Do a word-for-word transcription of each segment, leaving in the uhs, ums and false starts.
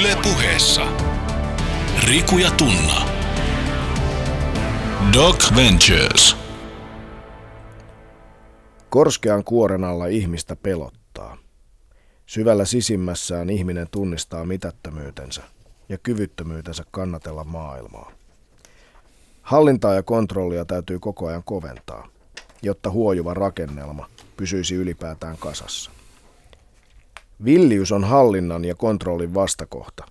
Yle Puheessa. Riku ja Tunna. Doc Ventures. Korskean kuoren alla ihmistä pelottaa. Syvällä sisimmässään ihminen tunnistaa mitättömyytensä ja kyvyttömyytensä kannatella maailmaa. Hallintaa ja kontrollia täytyy koko ajan koventaa, jotta huojuva rakennelma pysyisi ylipäätään kasassa. Villiys on hallinnan ja kontrollin vastakohta.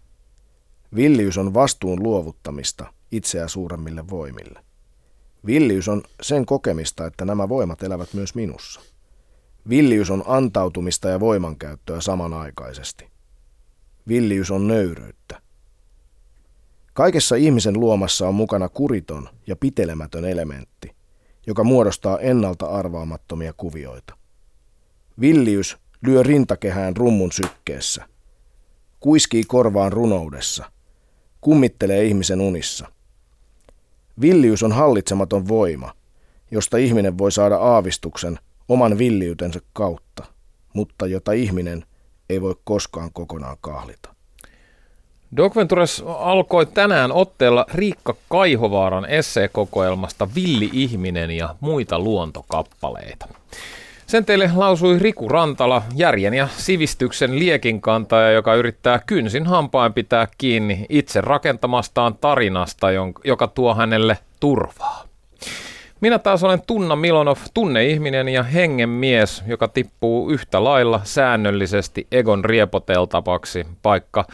Villiys on vastuun luovuttamista itseä suuremmille voimille. Villiys on sen kokemista, että nämä voimat elävät myös minussa. Villiys on antautumista ja voimankäyttöä samanaikaisesti. Villiys on nöyryyttä. Kaikessa ihmisen luomassa on mukana kuriton ja pitelemätön elementti, joka muodostaa ennalta arvaamattomia kuvioita. Villiys lyö rintakehään rummun sykkeessä, kuiskii korvaan runoudessa, kummittelee ihmisen unissa. Villiys on hallitsematon voima, josta ihminen voi saada aavistuksen oman villiytensä kautta, mutta jota ihminen ei voi koskaan kokonaan kahlita. Doc Ventures alkoi tänään otteella Riikka Kaihovaaran esseekokoelmasta Villi ihminen ja muita luontokappaleita. Sen teille lausui Riku Rantala, järjen ja sivistyksen liekinkantaja, joka yrittää kynsin hampain pitää kiinni itse rakentamastaan tarinasta, joka tuo hänelle turvaa. Minä taas olen Tunna Milonoff, tunneihminen ja hengenmies, joka tippuu yhtä lailla säännöllisesti egon riepoteltavaksi, paikka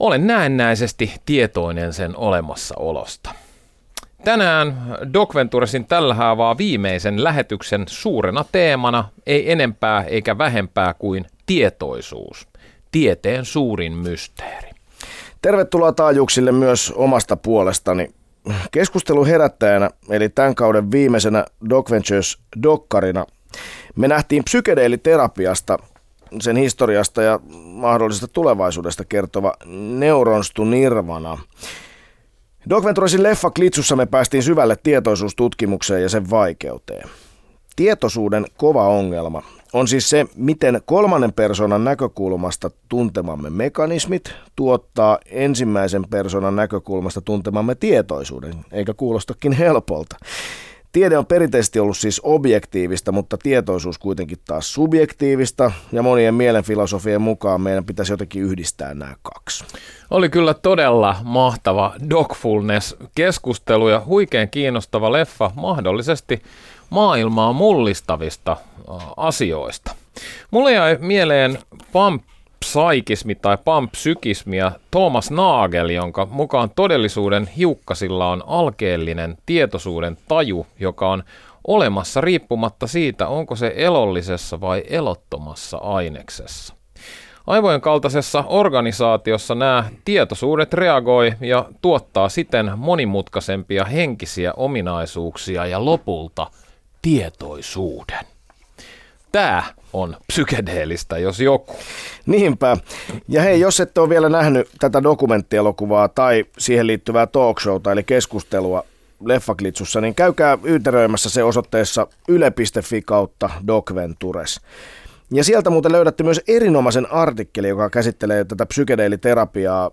olen näennäisesti tietoinen sen olemassaolosta. Tänään Doc Venturesin tällä haavaa viimeisen lähetyksen suurena teemana ei enempää eikä vähempää kuin tietoisuus, tieteen suurin mysteeri. Tervetuloa taajuuksille myös omasta puolestani. Keskustelun herättäjänä, eli tämän kauden viimeisenä Doc Ventures-dokkarina, me nähtiin psykedeeliterapiasta, sen historiasta ja mahdollisesta tulevaisuudesta kertova Neurons to Nirvana. Doc Venturesin leffa Klitsussa me päästiin syvälle tietoisuustutkimukseen ja sen vaikeuteen. Tietoisuuden kova ongelma on siis se, miten kolmannen persoonan näkökulmasta tuntemamme mekanismit tuottaa ensimmäisen persoonan näkökulmasta tuntemamme tietoisuuden, eikä kuulostakin helpolta. Tiede on perinteisesti ollut siis objektiivista, mutta tietoisuus kuitenkin taas subjektiivista, ja monien mielenfilosofien mukaan meidän pitäisi jotenkin yhdistää nämä kaksi. Oli kyllä todella mahtava Docfulness-keskustelu ja huikein kiinnostava leffa mahdollisesti maailmaa mullistavista asioista. Mulle jäi mieleen pampsaikismi tai pampsykismi ja Thomas Nagel, jonka mukaan todellisuuden hiukkasilla on alkeellinen tietoisuuden taju, joka on olemassa riippumatta siitä, onko se elollisessa vai elottomassa aineksessa. Aivojen kaltaisessa organisaatiossa nämä tietoisuudet reagoi ja tuottaa siten monimutkaisempia henkisiä ominaisuuksia ja lopulta tietoisuuden. Tämä on psykedeellistä, jos joku. Niinpä. Ja hei, jos ette ole vielä nähnyt tätä dokumenttielokuvaa tai siihen liittyvää talkshowta eli keskustelua Leffaklitsussa, niin käykää yyteröimässä se osoitteessa yle piste fi kautta Doc Ventures. Ja sieltä muuten löydätte myös erinomaisen artikkeli, joka käsittelee tätä psykedeeliterapiaa,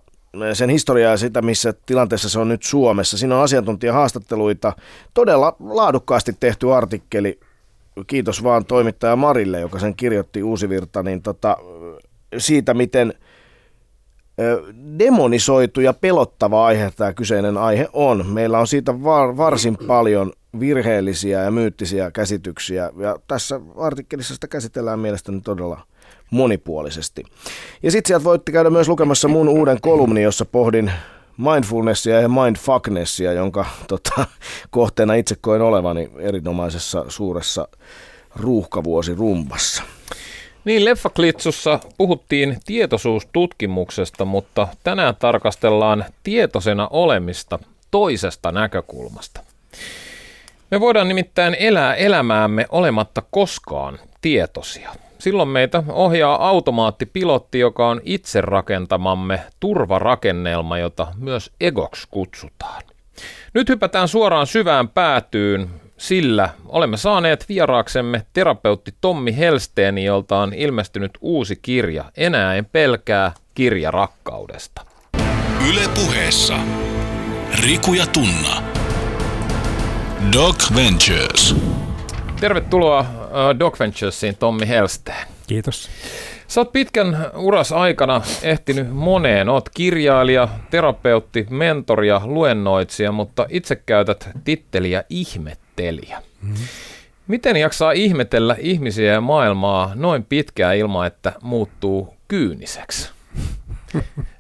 sen historiaa ja sitä, missä tilanteessa se on nyt Suomessa. Siinä on asiantuntijahaastatteluita, todella laadukkaasti tehty artikkeli. Kiitos vaan toimittaja Marille, joka sen kirjoitti Uusivirta, niin tota, siitä, miten demonisoitu ja pelottava aihe tämä kyseinen aihe on. Meillä on siitä var, varsin paljon virheellisiä ja myyttisiä käsityksiä, ja tässä artikkelissa sitä käsitellään mielestäni todella monipuolisesti. Ja sitten sieltä voitte käydä myös lukemassa mun uuden kolumnin, jossa pohdin mindfulnessia ja mindfucknessia, jonka tota, kohteena itse koen olevani erinomaisessa suuressa ruuhkavuosirumbassa. Niin, Leffaklitsussa puhuttiin tietoisuustutkimuksesta, mutta tänään tarkastellaan tietoisena olemista toisesta näkökulmasta. Me voidaan nimittäin elää elämäämme olematta koskaan tietoisia. Silloin meitä ohjaa automaattipilotti, joka on itse rakentamamme turvarakennelma, jota myös egoksi kutsutaan. Nyt hypätään suoraan syvään päätyyn, sillä olemme saaneet vieraaksemme terapeutti Tommi Hellsten, jolta on ilmestynyt uusi kirja Enää en pelkää, kirja rakkaudesta. Yle Puheessa. Riku ja Tunna. Doc Ventures. Tervetuloa Doc Venturesiin, Tommi Hellsten. Kiitos. Sä oot pitkän uras aikana ehtinyt moneen. Oot kirjailija, terapeutti, mentori ja luennoitsija, mutta itse käytät titteliä ihmettelijä. Mm-hmm. Miten jaksaa ihmetellä ihmisiä ja maailmaa noin pitkään ilman, että muuttuu kyyniseksi?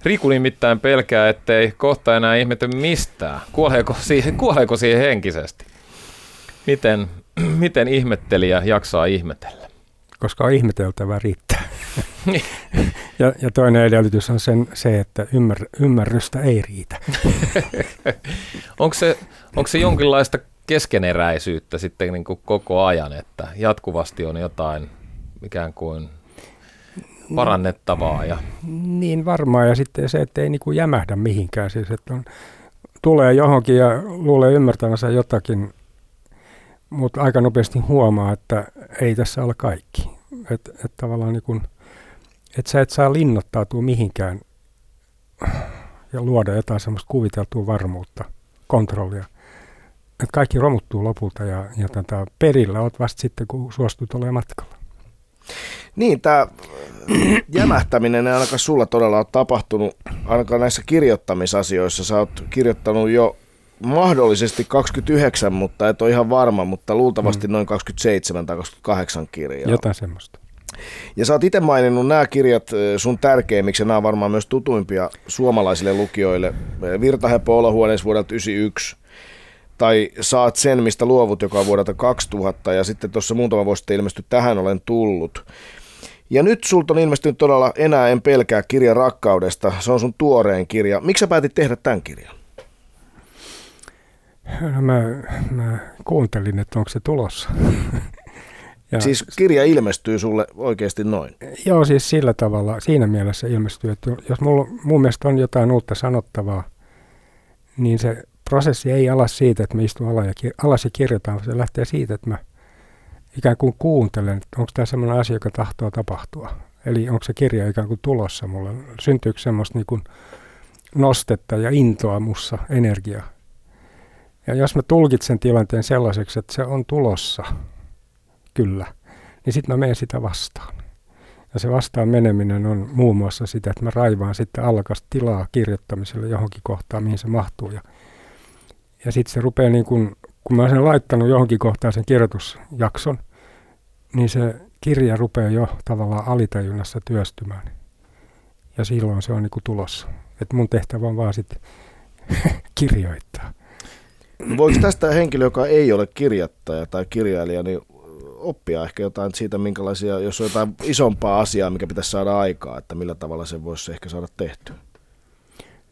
Riku nimittäin pelkää, ettei kohta enää ihmety mistään. Kuoleeko siihen, kuoleeko siihen henkisesti? Miten, miten ihmettelijä jaksaa ihmetellä? Koska on ihmeteltävää riittää. ja, ja toinen edellytys on sen, se, että ymmär, ymmärrystä ei riitä. onko, se, onko se jonkinlaista keskeneräisyyttä sitten niin kuin koko ajan, että jatkuvasti on jotain ikään kuin parannettavaa? Ja... Niin varmaan, ja sitten se, että ei niin kuin jämähdä mihinkään. Siis, että on, tulee johonkin ja luulee ymmärtävänsä jotakin, mutta aika nopeasti huomaa, että ei tässä ole kaikki. Että et tavallaan niin kuin, et sä et saa linnoittautua mihinkään ja luoda jotain semmoista kuviteltua varmuutta, kontrollia. Että kaikki romuttuu lopulta ja, ja tätä perillä olet vasta sitten, kun suostut olemaan matkalla. Niin, tämä jämähtäminen ei ainakaan sulla todella ole tapahtunut, ainakaan näissä kirjoittamisasioissa. Sä oot kirjoittanut jo mahdollisesti kaksikymmentäyhdeksän, mutta et ole ihan varma, mutta luultavasti mm. noin kaksikymmentäseitsemän tai kaksikymmentäkahdeksan kirjaa. Jotain semmoista. Ja sä oot itse maininnut nämä kirjat sun tärkeimmiksi, ja nämä on varmaan myös tutuimpia suomalaisille lukijoille. Virtahepo Olohuoneessa vuodelta yhdeksänkymmentäyksi. Tai Saat sen, mistä luovut, joka on vuodelta kaksituhatta, ja sitten tuossa muutama vuosi sitten ilmestyi Tähän olen tullut. Ja nyt sulta on ilmestynyt todella Enää en pelkää kirja rakkaudesta. Se on sun tuoreen kirja. Miksi sä päätit tehdä tämän kirjan? No mä, mä kuuntelin, että onko se tulossa. ja siis kirja ilmestyy sulle oikeasti noin? Joo, siis sillä tavalla, siinä mielessä ilmestyy, että jos mulla, mun mielestä on jotain uutta sanottavaa, niin se... Prosessi ei ala siitä, että mä istun alas ja kirjoitan, vaan se lähtee siitä, että mä ikään kuin kuuntelen, että onko tämä sellainen asia, joka tahtoo tapahtua. Eli onko se kirja ikään kuin tulossa mulle. Syntyykö semmoista niin kuin nostetta ja intoa mussa, energiaa. Ja jos mä tulkitsen tilanteen sellaiseksi, että se on tulossa, kyllä, niin sitten mä menen sitä vastaan. Ja se vastaan meneminen on muun muassa sitä, että mä raivaan sitten alkaista tilaa kirjoittamiselle johonkin kohtaan, mihin se mahtuu. Ja Ja sitten se rupeaa, niin kun, kun mä olen sen laittanut johonkin kohtaan sen kirjoitusjakson, niin se kirja rupeaa jo tavallaan alitajunnassa työstymään. Ja silloin se on niin kun tulossa. Että mun tehtävä on vaan sitten kirjoittaa. Voiko tästä henkilö, joka ei ole kirjoittaja tai kirjailija, niin oppia ehkä jotain siitä, minkälaisia, jos on jotain isompaa asiaa, mikä pitäisi saada aikaa, että millä tavalla se voisi ehkä saada tehtyä?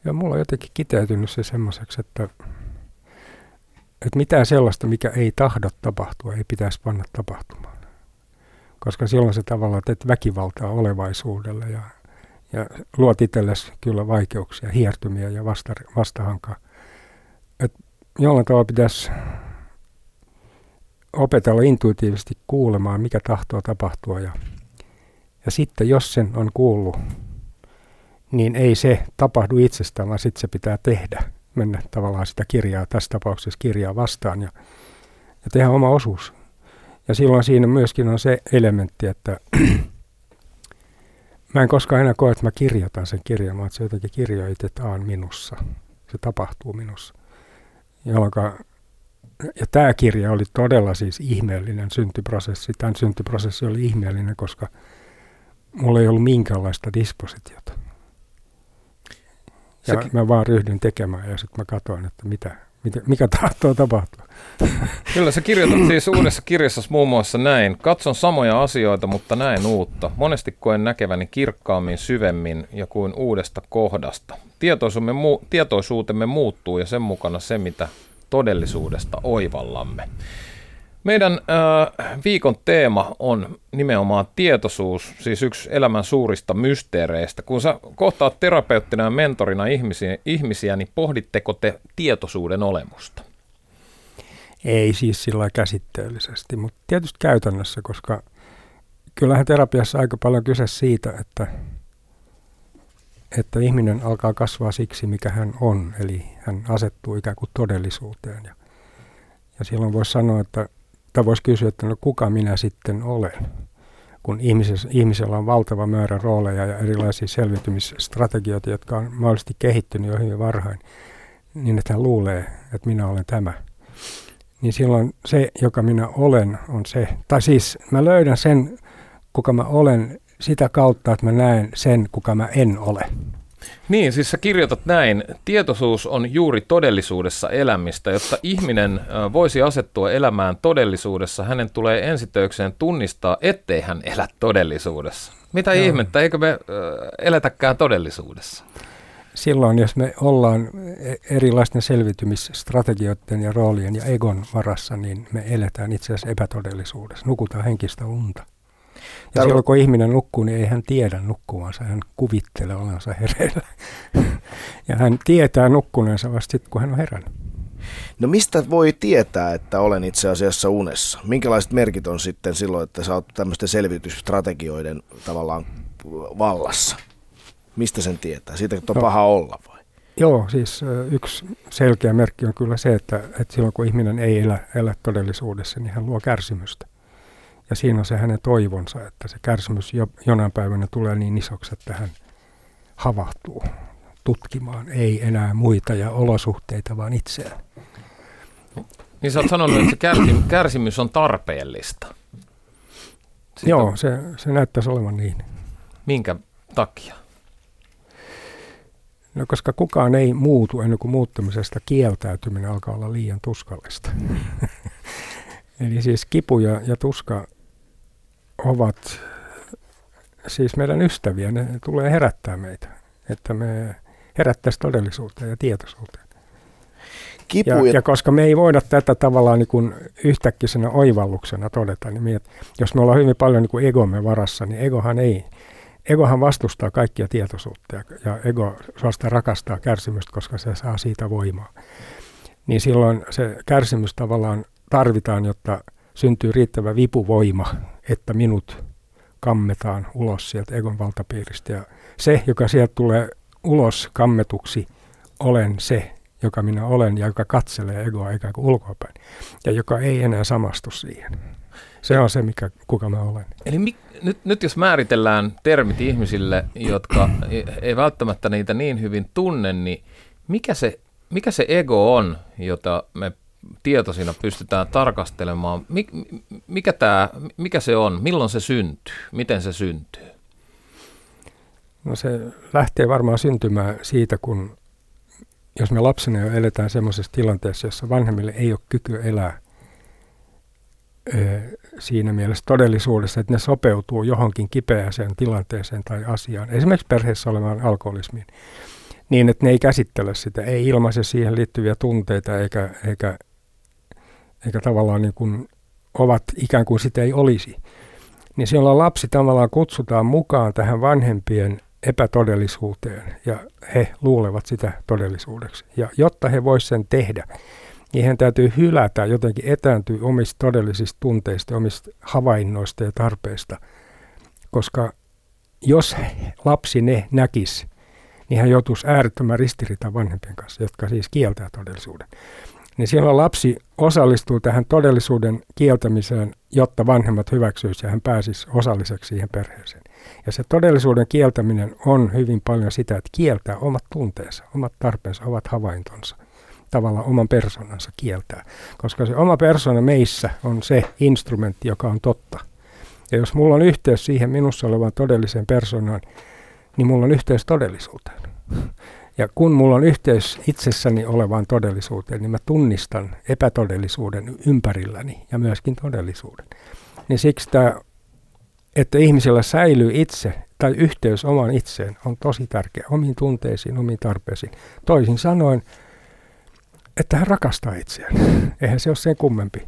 Ja mulla on jotenkin kiteytynyt se semmoiseksi, että... Että mitään sellaista, mikä ei tahdo tapahtua, ei pitäisi panna tapahtumaan. Koska silloin se tavallaan teet väkivaltaa olevaisuudelle ja, ja luot itsellesi kyllä vaikeuksia, hiertymiä ja vasta, vastahankaa. Et jollain tavalla pitäisi opetella intuitiivisesti kuulemaan, mikä tahtoo tapahtua. Ja, ja sitten, jos sen on kuullut, niin ei se tapahdu itsestään, vaan sitten se pitää tehdä. Mennä tavallaan sitä kirjaa, tässä tapauksessa kirjaa vastaan ja, ja tehdä oma osuus. Ja silloin siinä myöskin on se elementti, että mä en koskaan enää koe, että mä kirjoitan sen kirjan, vaan että se jotenkin kirjoitetaan minussa. Se tapahtuu minussa. Jolka, ja tämä kirja oli todella siis ihmeellinen syntyprosessi. Tämän syntyprosessi oli ihmeellinen, koska mulla ei ollut minkäänlaista dispositiota. Ja Säkin... mä vaan ryhdyn tekemään ja sitten mä katsoin, että mitä, mitä, mikä tahtoo tapahtua. Kyllä, sä kirjoitat siis uudessa kirjassa muun muassa näin. Katson samoja asioita, mutta näen uutta. Monesti koen näkeväni kirkkaammin, syvemmin ja kuin uudesta kohdasta. Mu- tietoisuutemme muuttuu ja sen mukana se, mitä todellisuudesta oivallamme. Meidän äh, viikon teema on nimenomaan tietoisuus, siis yksi elämän suurista mysteereistä. Kun sä kohtaat terapeuttina ja mentorina ihmisiä, ihmisiä niin pohditteko te tietoisuuden olemusta? Ei siis sillä käsitteellisesti, mutta tietysti käytännössä, koska kyllähän terapiassa aika paljon kyse siitä, että että ihminen alkaa kasvaa siksi, mikä hän on, eli hän asettuu ikään kuin todellisuuteen. Ja, ja silloin voisi sanoa, että, tai voisi kysyä, että no kuka minä sitten olen, kun ihmisellä, ihmisellä on valtava määrä rooleja ja erilaisia selviytymisstrategioita, jotka on mahdollisesti kehittynyt jo hyvin varhain, niin että hän luulee, että minä olen tämä. Niin silloin se, joka minä olen, on se. Tai siis mä löydän sen, kuka mä olen, sitä kautta, että mä näen sen, kuka mä en ole. Niin, siis sä kirjoitat näin. Tietoisuus on juuri todellisuudessa elämistä. Jotta ihminen voisi asettua elämään todellisuudessa, hänen tulee ensitöikseen tunnistaa, ettei hän elä todellisuudessa. Mitä Joo. ihmettä, eikö me eletäkään todellisuudessa? Silloin, jos me ollaan erilaisten selviytymisstrategioiden ja roolien ja egon varassa, niin me eletään itse asiassa epätodellisuudessa. Nukutaan henkistä unta. Ja Tarko... silloin, kun ihminen nukkuu, niin ei hän tiedä nukkuvansa. Hän kuvittelee olensa hereillä. Ja hän tietää nukkuneensa vasta sitten, kun hän on herännyt. No mistä voi tietää, että olen itse asiassa unessa? Minkälaiset merkit on sitten silloin, että sä oot tämmöisten selviytymisstrategioiden tavallaan vallassa? Mistä sen tietää? Siitäkö on no, paha olla vai? Joo, siis yksi selkeä merkki on kyllä se, että, että silloin kun ihminen ei elä, elä todellisuudessa, niin hän luo kärsimystä. Ja siinä on se hänen toivonsa, että se kärsimys jo, jonain päivänä tulee niin isoksi, että hän havahtuu tutkimaan. Ei enää muita ja olosuhteita, vaan itseään. Niin sä oot sanonut, että se kärsim, kärsimys on tarpeellista. Siitä joo, se, se näyttäisi olevan niin. Minkä takia? No, koska kukaan ei muutu ennen kuin muuttamisesta kieltäytyminen alkaa olla liian tuskallista. Eli siis kipu ja, ja tuska ovat siis meidän ystäviä, ne tulee herättää meitä, että me herättäisiin todellisuuteen ja tietoisuuteen. Kipu ja, ja... ja koska me ei voida tätä tavallaan niin kuin yhtäkkisenä oivalluksena todeta, niin me, jos me ollaan hyvin paljon niin kuin egomme varassa, niin egohan ei. Egohan vastustaa kaikkia tietoisuutta ja ego suorastaan rakastaa kärsimystä, koska se saa siitä voimaa. Niin silloin se kärsimys tavallaan tarvitaan, jotta syntyy riittävä vipuvoima, että minut kammetaan ulos sieltä egon valtapiiristä. Ja se, joka sieltä tulee ulos kammetuksi, olen se, joka minä olen ja joka katselee egoa ikään kuin ulkoapäin ja joka ei enää samastu siihen. Se on se, mikä, kuka mä olen. Eli mi, nyt, nyt jos määritellään termit ihmisille, jotka ei välttämättä niitä niin hyvin tunne, niin mikä se, mikä se ego on, jota me tietoisina pystytään tarkastelemaan? Mik, mikä, tää, mikä se on? Milloin se syntyy? Miten se syntyy? No se lähtee varmaan syntymään siitä, kun jos me lapsena jo eletään semmoisessa tilanteessa, jossa vanhemmille ei ole kyky elää siinä mielessä todellisuudessa, että ne sopeutuu johonkin kipeäseen tilanteeseen tai asiaan, esimerkiksi perheessä olevaan alkoholismiin, niin että ne ei käsittele sitä, ei ilmaise siihen liittyviä tunteita, eikä, eikä, eikä tavallaan niin kuin ovat ikään kuin sitä ei olisi. Niin silloin lapsi tavallaan kutsutaan mukaan tähän vanhempien epätodellisuuteen, ja he luulevat sitä todellisuudeksi. Ja jotta he voisivat sen tehdä, niihin täytyy hylätä, jotenkin etääntyä omista todellisista tunteista, omista havainnoista ja tarpeista. Koska jos lapsi ne näkisi, niin hän joutuisi äärettömän ristiriitaan vanhempien kanssa, jotka siis kieltää todellisuuden. Niin silloin lapsi osallistuu tähän todellisuuden kieltämiseen, jotta vanhemmat hyväksyisivät ja hän pääsisi osalliseksi siihen perheeseen. Ja se todellisuuden kieltäminen on hyvin paljon sitä, että kieltää omat tunteensa, omat tarpeensa, omat havaintonsa. Tavallaan oman persoonansa kieltää, koska se oma persoona meissä on se instrumentti, joka on totta. Ja jos mulla on yhteys siihen minussa olevaan todelliseen persoonaan, niin mulla on yhteys todellisuuteen. Ja kun mulla on yhteys itsessäni olevaan todellisuuteen, niin mä tunnistan epätodellisuuden ympärilläni ja myöskin todellisuuden. Niin siksi tämä, että ihmisellä säilyy itse tai yhteys omaan itseen, on tosi tärkeä omiin tunteisiin, omiin tarpeisiin. Toisin sanoen, että hän rakastaa itseään. Eihän se ole sen kummempi,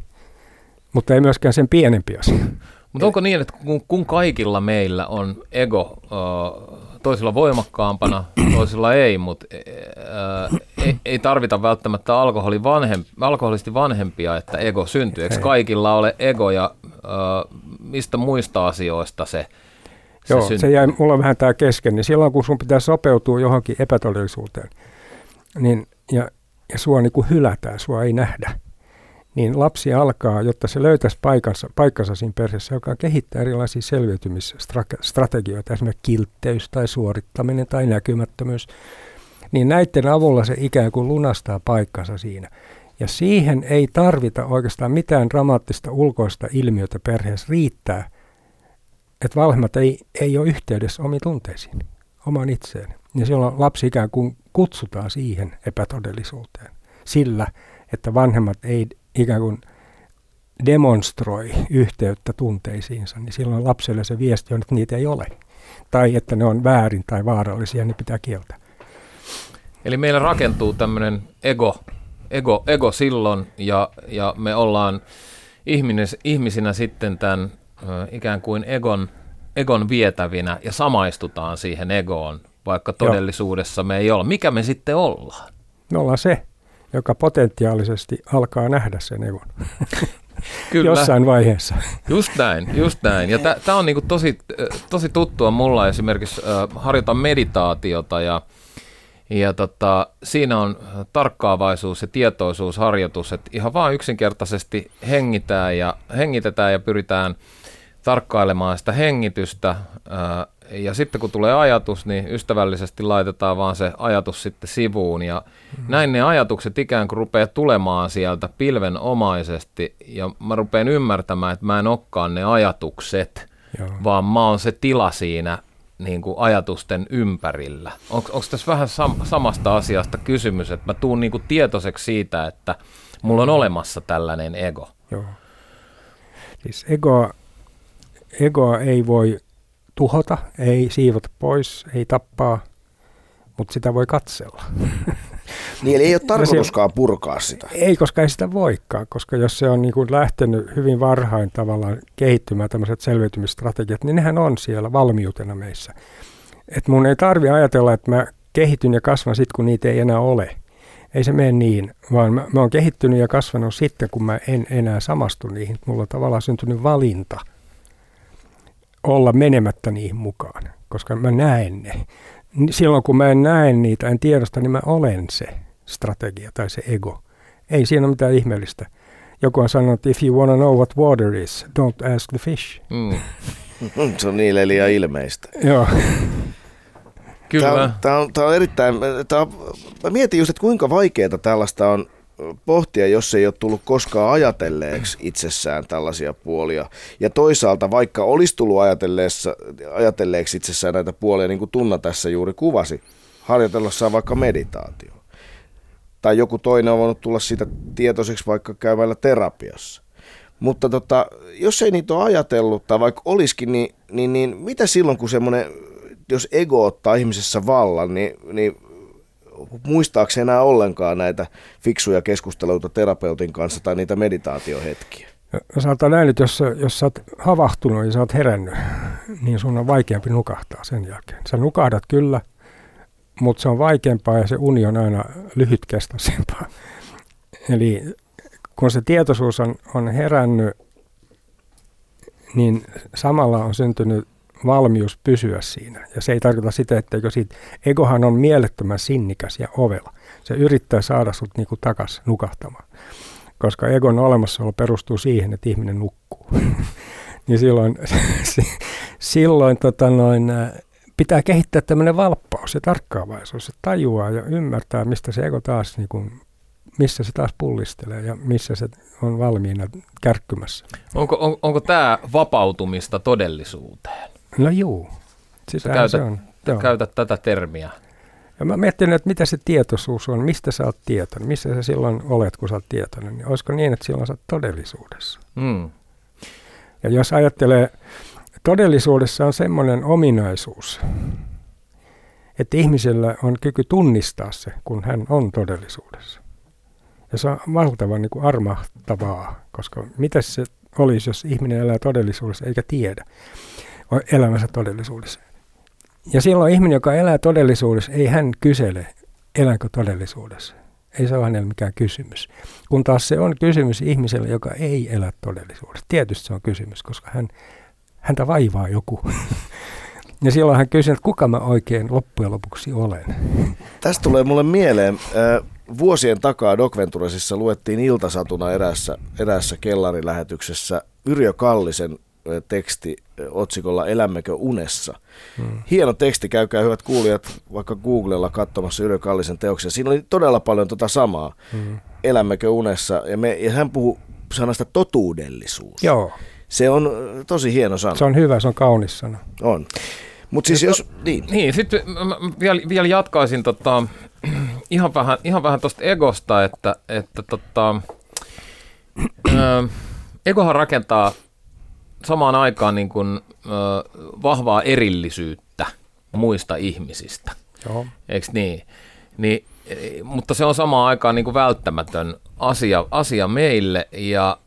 mutta ei myöskään sen pienempi asia. Mutta onko niin, että kun, kun kaikilla meillä on ego, toisilla voimakkaampana, toisilla ei, mutta ei, ei tarvita välttämättä alkoholi vanhempi, alkoholisti vanhempia, että ego syntyy. Eikö kaikilla ole ego ja mistä muista asioista se Se Joo, syn... se jäi mulla vähän tää kesken. Niin silloin kun sun pitää sopeutua johonkin epätodellisuuteen, niin, ja, ja sua niin kuin hylätään, sua ei nähdä, niin lapsi alkaa, jotta se löytäisi paikkansa, paikkansa siinä perheessä, joka kehittää erilaisia selviytymisstrategioita, esimerkiksi kiltteys tai suorittaminen tai näkymättömyys, niin näiden avulla se ikään kuin lunastaa paikkansa siinä. Ja siihen ei tarvita oikeastaan mitään dramaattista ulkoista ilmiötä perheessä, riittää, että vanhemmat ei, ei ole yhteydessä omiin tunteisiin, omaan itseen. Ja silloin lapsi ikään kuin kutsutaan siihen epätodellisuuteen sillä, että vanhemmat ei ikään kuin demonstroi yhteyttä tunteisiinsa, niin silloin lapselle se viesti on, että niitä ei ole. Tai että ne on väärin tai vaarallisia, ne pitää kieltää. Eli meillä rakentuu tämmöinen ego, ego, ego silloin, ja, ja me ollaan ihmines, ihmisinä sitten tämän ikään kuin egon, egon vietävinä ja samaistutaan siihen egoon, vaikka todellisuudessa Joo. me ei olla. Mikä me sitten ollaan? Me ollaan se, joka potentiaalisesti alkaa nähdä sen egon Kyllä. jossain vaiheessa. Just näin, just näin. Ja tämä on niinku tosi, tosi tuttua mulla. Esimerkiksi äh, harjoitan meditaatiota ja, ja tota, siinä on tarkkaavaisuus ja tietoisuusharjoitus. Että ihan vaan yksinkertaisesti hengitään ja, hengitetään ja pyritään tarkkailemaan sitä hengitystä. Äh, ja sitten kun tulee ajatus, niin ystävällisesti laitetaan vaan se ajatus sitten sivuun. Ja mm-hmm. näin ne ajatukset ikään kuin rupeaa tulemaan sieltä pilvenomaisesti. Ja mä rupean ymmärtämään, että mä en olekaan ne ajatukset, Joo. vaan mä oon se tila siinä niin kuin ajatusten ympärillä. Onko tässä vähän sam- samasta asiasta kysymys, että mä tuun niin kuin tietoiseksi siitä, että mulla on olemassa tällainen ego? Joo. Siis egoa, egoa ei voi tuhota, ei siivota pois, ei tappaa, mutta sitä voi katsella. Niin, eli ei ole tarkoituskaan purkaa sitä. Ei, koska ei sitä voikaan, koska jos se on niin kuin lähtenyt hyvin varhain tavallaan kehittymään tämmöiset selviytymisstrategiat, niin nehän on siellä valmiutena meissä. Et mun ei tarvitse ajatella, että mä kehityn ja kasvan sitten, kun niitä ei enää ole. Ei se mene niin, vaan mä, mä oon kehittynyt ja kasvanut sitten, kun mä en enää samastu niihin. Mulla on tavallaan syntynyt valinta olla menemättä niihin mukaan, koska mä näen ne. Silloin kun mä en näe niitä, en tiedosta, niin mä olen se strategia tai se ego. Ei siinä ole mitään ihmeellistä. Joku on sanonut, että if you wanna know what water is, don't ask the fish. Mm. Se on niille liian ilmeistä. Joo. Kyllä. Tämä on, on, on erittäin, tää on, mä mietin just, että kuinka vaikeaa tällaista on pohtia, jos ei ole tullut koskaan ajatelleeksi itsessään tällaisia puolia. Ja toisaalta, vaikka olisi tullut ajatelleeksi itsessään näitä puolia, niin kuin Tunna tässä juuri kuvasi, harjoitellessaan vaikka meditaatio. Tai joku toinen on voinut tulla siitä tietoiseksi vaikka käymällä terapiassa. Mutta tota, jos ei niitä ole ajatellut, tai vaikka olisikin, niin, niin, niin mitä silloin, kun semmoinen, jos ego ottaa ihmisessä vallan, niin, niin muistaako enää ollenkaan näitä fiksuja keskusteluita terapeutin kanssa tai niitä meditaatiohetkiä? No, sanotaan näin, että jos, jos sä oot havahtunut ja sä oot herännyt, niin sun on vaikeampi nukahtaa sen jälkeen. Sä nukahdat kyllä, mutta se on vaikeampaa ja se uni on aina lyhytkestoisempaa. Eli kun se tietoisuus on, on herännyt, niin samalla on syntynyt valmius pysyä siinä. Ja se ei tarkoita sitä, etteikö siitä, egohan on mielettömän sinnikäs ja ovela. Se yrittää saada sut niinku takas nukahtamaan. Koska egon olemassaolo perustuu siihen, että ihminen nukkuu. Niin silloin silloin tota noin, pitää kehittää tämmöinen valppaus ja tarkkaavaisuus. Se tajuaa ja ymmärtää, mistä se ego taas niinku missä se taas pullistelee ja missä se on valmiina kärkkymässä. Onko, on, onko tämä vapautumista todellisuuteen? No juu, sitähän se on. Käytät tätä termiä. Ja mä miettinyt, että mitä se tietoisuus on, mistä sä oot tietoinen, missä sä silloin olet, kun sä oot tietoinen. Niin olisiko niin, että silloin sä oot todellisuudessa? Mm. Ja jos ajattelee, todellisuudessa on semmoinen ominaisuus, että ihmisellä on kyky tunnistaa se, kun hän on todellisuudessa. Ja se on valtavan niin kuin armahtavaa, koska mitä se olisi, jos ihminen elää todellisuudessa eikä tiedä elämänsä todellisuudessa. Ja silloin ihminen, joka elää todellisuudessa, ei hän kysele, eläänkö todellisuudessa. Ei se ole hänellä mikään kysymys. Kun taas se on kysymys ihmiselle, joka ei elä todellisuudessa. Tietysti se on kysymys, koska hän, häntä vaivaa joku. Ja silloin hän kysyi, että kuka mä oikein loppujen lopuksi olen. Tästä tulee mulle mieleen. Vuosien takaa Doc Venturesissa luettiin iltasatuna eräässä, eräässä kellarilähetyksessä Yrjö Kallisen teksti otsikolla Elämmekö unessa. Hmm. Hieno teksti, käykää hyvät kuulijat vaikka Googlella katsomassa Yrjö Kallisen teoksia. Siinä oli todella paljon tota samaa. Hmm. Elämmekö unessa. Ja, me, ja hän puhui sanasta totuudellisuus. Joo. Se on tosi hieno sana. Se on hyvä, se on kaunis sana. On. Mut siis jos, niin. niin, sitten vielä, vielä jatkaisin tota, ihan vähän, ihan vähän tuosta egosta, että, että tota, ö, egohan rakentaa samaan aikaan niin kuin, ö, vahvaa erillisyyttä muista ihmisistä, joo. Eikö niin? Niin, mutta se on samaan aikaan niin kuin välttämätön asia, asia meille ja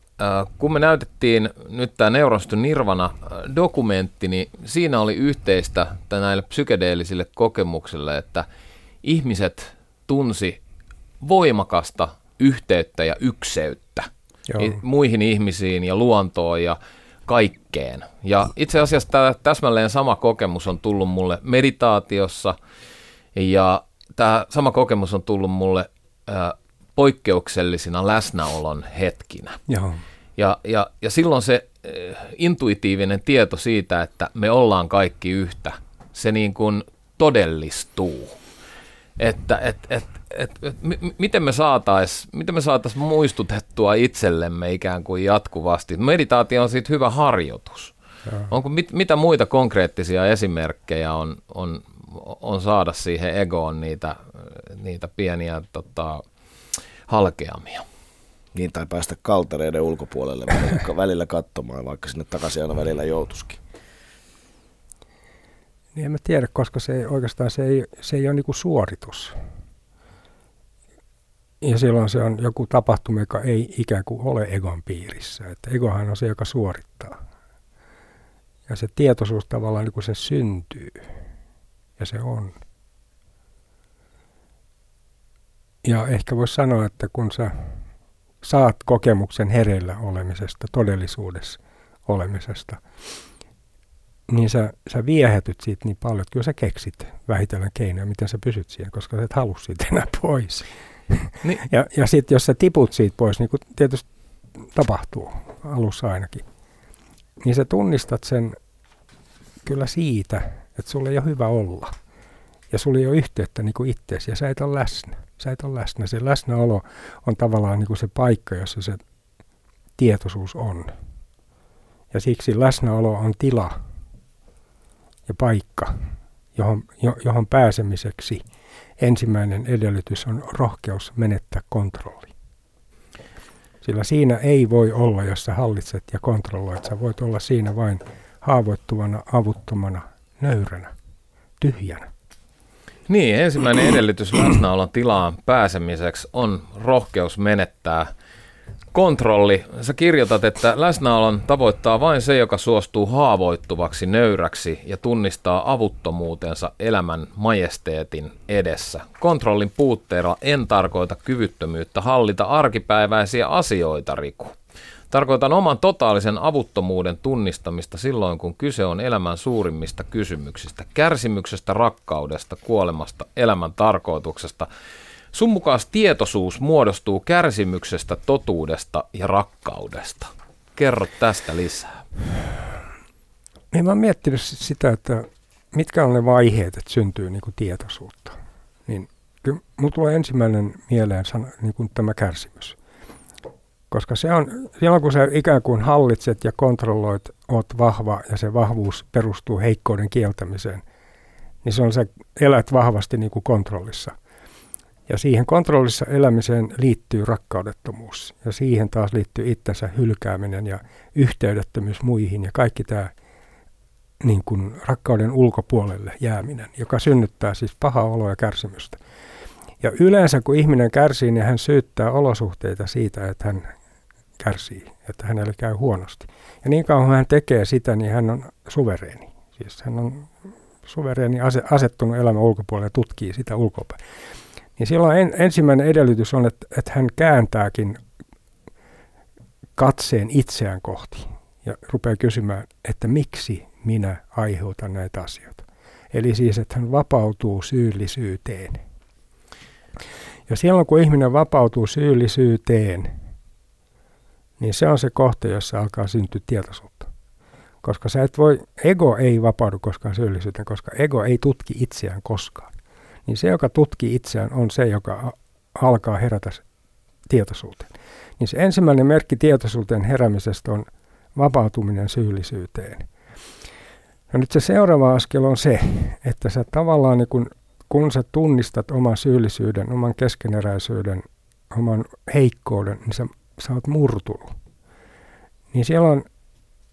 kun me näytettiin nyt tämä Neurons to Nirvana-dokumentti, niin siinä oli yhteistä näille psykedeellisille kokemuksille, että ihmiset tunsi voimakasta yhteyttä ja ykseyttä Joo. muihin ihmisiin ja luontoon ja kaikkeen. Ja itse asiassa tämä täsmälleen sama kokemus on tullut mulle meditaatiossa ja tämä sama kokemus on tullut mulle poikkeuksellisina läsnäolon hetkinä. Ja, ja, ja silloin se intuitiivinen tieto siitä, että me ollaan kaikki yhtä, se niin kuin todellistuu. Että et, et, et, et, m- miten me saatais, miten me saatais muistutettua itsellemme ikään kuin jatkuvasti. Meditaatio on siitä hyvä harjoitus. Joo. Onko mit, mitä muita konkreettisia esimerkkejä on, on, on saada siihen egoon niitä, niitä pieniä tota, halkeamia. Niin, tai päästä kaltereiden ulkopuolelle välillä katsomaan, vaikka sinne takaisin aina välillä joutuisikin. Niin en mä tiedä, koska se ei, oikeastaan se ei, se ei ole niin kuin suoritus. Ja silloin se on joku tapahtuma, joka ei ikään kuin ole egon piirissä. Että egohan on se, joka suorittaa. Ja se tietoisuus tavallaan niin kuin se syntyy. Ja se on. Ja ehkä voisi sanoa, että kun sä saat kokemuksen hereillä olemisesta, todellisuudessa olemisesta, niin sä, sä viehätyt siitä niin paljon, että kyllä sä keksit vähitellen keinoja, miten sä pysyt siihen, koska sä et halua siitä enää pois. Niin. Ja, ja sitten jos sä tiput siitä pois, niin kuin tietysti tapahtuu alussa ainakin, niin sä tunnistat sen kyllä siitä, että sulla ei ole hyvä olla. Ja sulla ei ole yhteyttä niin kuin itseesi ja sä et ole läsnä. Sä et ole läsnä. Se läsnäolo on tavallaan niin kuin se paikka, jossa se tietoisuus on. Ja siksi läsnäolo on tila ja paikka, johon, johon pääsemiseksi ensimmäinen edellytys on rohkeus menettää kontrolli. Sillä siinä ei voi olla, jos sä hallitset ja kontrolloit. Sä voit olla siinä vain haavoittuvana, avuttomana, nöyränä, tyhjänä. Niin, ensimmäinen edellytys läsnäolon tilaan pääsemiseksi on rohkeus menettää kontrolli. Sä kirjoitat, että läsnäolon tavoittaa vain se, joka suostuu haavoittuvaksi, nöyräksi ja tunnistaa avuttomuutensa elämän majesteetin edessä. Kontrollin puutteella en tarkoita kyvyttömyyttä hallita arkipäiväisiä asioita, Riku. Tarkoitan oman totaalisen avuttomuuden tunnistamista silloin, kun kyse on elämän suurimmista kysymyksistä, kärsimyksestä, rakkaudesta, kuolemasta, elämän tarkoituksesta. Sun mukaan tietoisuus muodostuu kärsimyksestä, totuudesta ja rakkaudesta. Kerro tästä lisää. Niin mä oon miettinyt sitä, että mitkä on ne vaiheet, että syntyy niinku tietoisuutta. Niin, kyllä mulla tulee ensimmäinen mieleen sana, niinku tämä kärsimys. Koska se on, silloin kun sä ikään kuin hallitset ja kontrolloit, oot vahva ja se vahvuus perustuu heikkouden kieltämiseen, niin se on se, elät vahvasti niin kuin kontrollissa. Ja siihen kontrollissa elämiseen liittyy rakkaudettomuus. Ja siihen taas liittyy itsensä hylkääminen ja yhteydettömyys muihin ja kaikki tämä niin kuin rakkauden ulkopuolelle jääminen, joka synnyttää siis pahaa oloa ja kärsimystä. Ja yleensä kun ihminen kärsii, niin hän syyttää olosuhteita siitä, että hän kärsii, että hänelle käy huonosti. Ja niin kauan hän tekee sitä, niin hän on suvereeni. Siis hän on suvereeni asettunut elämän ulkopuolelle ja tutkii sitä ulkopäin. Niin silloin en, ensimmäinen edellytys on, että, että hän kääntääkin katseen itseään kohti ja rupeaa kysymään, että miksi minä aiheutan näitä asioita. Eli siis, että hän vapautuu syyllisyyteen. Ja silloin, kun ihminen vapautuu syyllisyyteen, niin se on se kohta, jossa alkaa syntyä tietoisuutta. Koska sä et voi, ego ei vapaudu koskaan syyllisyyteen, koska ego ei tutki itseään koskaan. Niin se, joka tutkii itseään, on se, joka alkaa herätä tietoisuuteen. Niin se ensimmäinen merkki tietoisuuteen heräämisestä on vapautuminen syyllisyyteen. No nyt se seuraava askel on se, että sä tavallaan niin kun, kun sä tunnistat oman syyllisyyden, oman keskeneräisyyden, oman heikkouden, niin sä, sä oot murtunut. Niin siellä on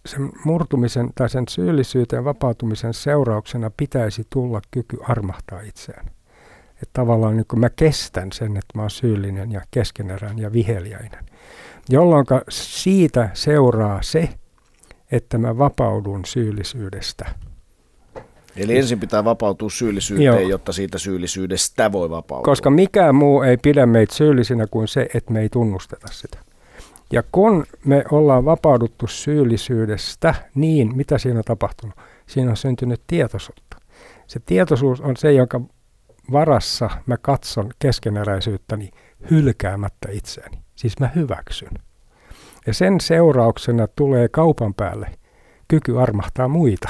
sen murtumisen tai sen syyllisyyteen vapautumisen seurauksena pitäisi tulla kyky armahtaa itseään. Että tavallaan niin kun mä kestän sen, että mä oon syyllinen ja keskeneräinen ja viheliäinen. Jolloin siitä seuraa se, että mä vapaudun syyllisyydestä. Eli ensin pitää vapautua syyllisyyteen, Joo. jotta siitä syyllisyydestä voi vapautua. Koska mikään muu ei pidä meitä syyllisinä kuin se, että me ei tunnusteta sitä. Ja kun me ollaan vapauduttu syyllisyydestä, niin mitä siinä on tapahtunut? Siinä on syntynyt tietoisuutta. Se tietoisuus on se, jonka varassa mä katson keskeneräisyyttäni hylkäämättä itseäni. Siis mä hyväksyn. Ja sen seurauksena tulee kaupan päälle kyky armahtaa muita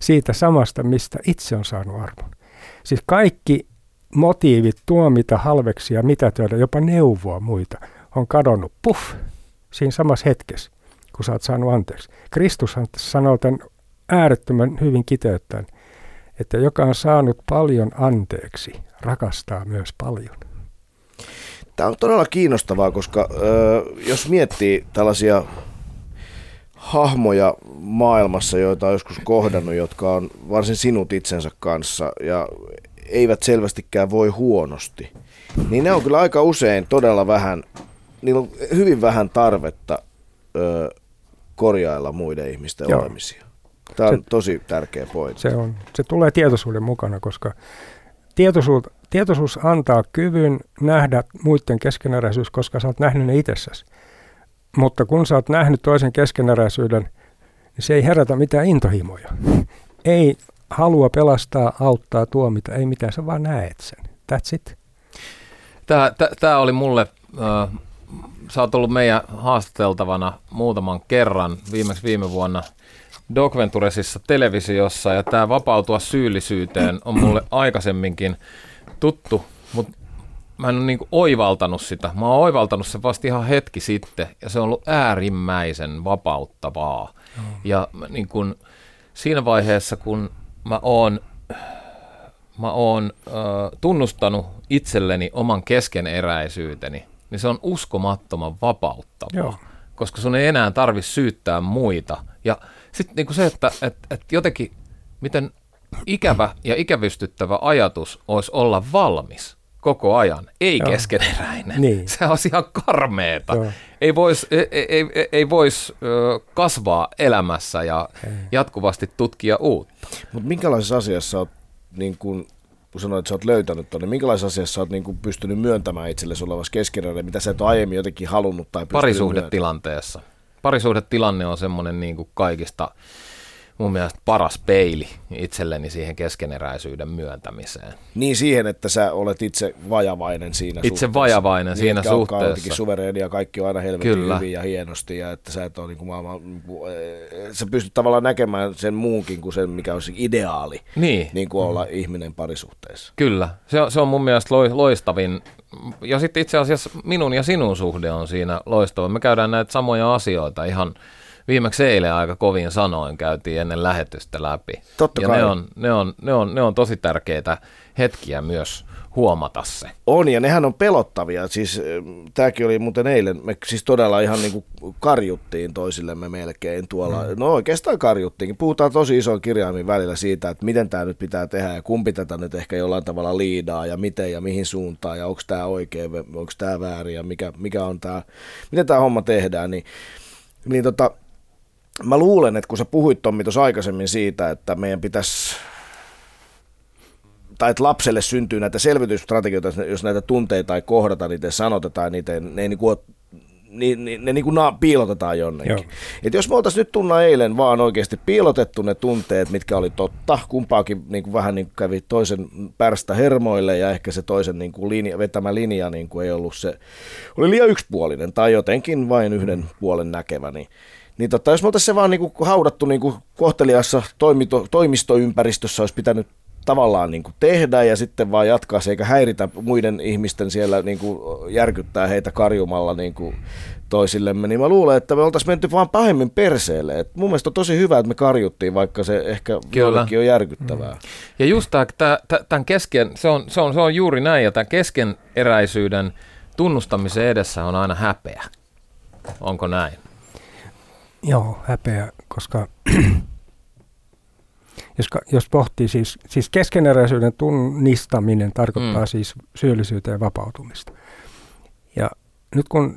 siitä samasta, mistä itse on saanut armon. Siis kaikki motiivit tuomita, halveksia, mitätöidä, jopa neuvoa muita on kadonnut. Puff! Siinä samassa hetkessä, kun sä oot saanut anteeksi. Kristushan sanoo tämän äärettömän hyvin kiteyttäen, että joka on saanut paljon anteeksi, rakastaa myös paljon. Tämä on todella kiinnostavaa, koska ö, jos miettii tällaisia hahmoja maailmassa, joita on joskus kohdannut, jotka on varsin sinut itsensä kanssa ja eivät selvästikään voi huonosti, niin ne on kyllä aika usein todella vähän, niillä on hyvin vähän tarvetta ö, korjailla muiden ihmisten Joo. olemisia. Tämä on se, tosi tärkeä pointti. Se, on, se tulee tietoisuuden mukana, koska tietoisuus... Tietoisuus antaa kyvyn nähdä muiden keskeneräisyys, koska sä oot nähnyt ne itsessäsi. Mutta kun sä oot nähnyt toisen keskeneräisyyden, niin se ei herätä mitään intohimoja. Ei halua pelastaa, auttaa, tuomita, ei mitään, sä vaan näet sen. That's it. Tää, t- tää oli mulle, äh, sä oot ollut meidän haastateltavana muutaman kerran, viimeksi viime vuonna Doc Venturesissa televisiossa, ja tää vapautua syyllisyyteen on mulle aikaisemminkin tuttu, mutta mä en ole niinku oivaltanut sitä. Mä oon oivaltanut sen vasta ihan hetki sitten, ja se on ollut äärimmäisen vapauttavaa. Mm. Ja niin kun, siinä vaiheessa, kun mä oon, mä oon ö, tunnustanut itselleni oman keskeneräisyyteni, niin se on uskomattoman vapauttavaa, Joo. koska sun ei enää tarvitse syyttää muita. Ja sitten niinku se, että et, et jotenkin, miten... Ikävä ja ikävystyttävä ajatus olisi olla valmis koko ajan, ei Joo. keskeneräinen. Niin. Se olisi ihan karmeeta. Joo. Ei voisi ei, ei, ei vois kasvaa elämässä ja ei. Jatkuvasti tutkia uutta. Mutta minkälaisessa asiassa olet, niin kun sanoit, että sä oot löytänyt tuonne, minkälaisessa asiassa olet niin kun pystynyt myöntämään itsellesi olevasi keskeneräinen, mitä sä et ole aiemmin jotenkin halunnut tai pystynyt Parisuhdetilanteessa. Myöntämään? Parisuhdetilanne on semmoinen niin kuin kaikista... Mun mielestä paras peili itselleni siihen keskeneräisyyden myöntämiseen. Niin siihen, että sä olet itse vajavainen siinä itse suhteessa. Itse vajavainen niin, siinä suhteessa. Niin, jotenkin suvereenia, kaikki on aina helvetin Kyllä. hyvin ja hienosti, ja että sä et ole niin kuin maailman, sä pystyt tavallaan näkemään sen muunkin kuin sen, mikä olisi ideaali, niin, niin kuin olla mm. ihminen parisuhteessa. Kyllä, se on, se on mun mielestä loistavin. Ja sitten itse asiassa minun ja sinun suhde on siinä loistava. Me käydään näitä samoja asioita ihan... Viimeksi eilen aika kovin sanoin käytiin ennen lähetystä läpi. Totta ja kai. Ne on, ne, on, ne, on, ne on tosi tärkeitä hetkiä myös huomata se. On, ja nehän on pelottavia. Siis, tämäkin oli muuten eilen, me siis todella ihan niin kuin karjuttiin toisillemme melkein tuolla. Mm. No oikeastaan karjuttiinkin. Puhutaan tosi isoin kirjaimin välillä siitä, että miten tämä nyt pitää tehdä ja kumpi tätä nyt ehkä jollain tavalla liidaa ja miten ja mihin suuntaan ja onko tämä oikein, onko tämä väärin ja mikä, mikä on tämä, miten tämä homma tehdään. Niin, niin tota... Mä luulen, että kun sä puhuit Tommi tuossa aikaisemmin siitä, että meidän pitäisi, tai että lapselle syntyy näitä selvitysstrategioita, jos näitä tunteita ei kohdata, niitä ei sanoteta, niitä ei, ne ei niin kuin ole niin, niin ne niin kuin na- piilotetaan jonnekin. Et jos me oltaisiin nyt Tunna eilen vaan oikeasti piilotettu ne tunteet, mitkä oli totta, kumpaakin niin kuin vähän niin kuin kävi toisen pärstä hermoille ja ehkä se toisen niin kuin linja, vetämä linja niin kuin ei ollut se, oli liian yksipuolinen tai jotenkin vain yhden puolen näkevä, niin Niin totta, jos me oltaisiin se vaan niinku haudattu niinku kohteliaassa toimito, toimistoympäristössä, olisi pitänyt tavallaan niinku tehdä ja sitten vaan jatkaa se, eikä häiritä muiden ihmisten siellä, niinku järkyttää heitä karjumalla niinku toisillemme. Niin mä luulen, että me oltaisiin menty vaan pahemmin perseelle. Et mun mielestä on tosi hyvä, että me karjuttiin, vaikka se ehkä jollekin on järkyttävää. Ja just tämän kesken, se on, se on, se on juuri näin, ja tämän keskeneräisyyden tunnustamisen edessä on aina häpeä. Onko näin? Joo, häpeä, koska jos, jos pohtii, siis, siis keskeneräisyyden tunnistaminen tarkoittaa mm. siis syyllisyyteen vapautumista. Ja nyt kun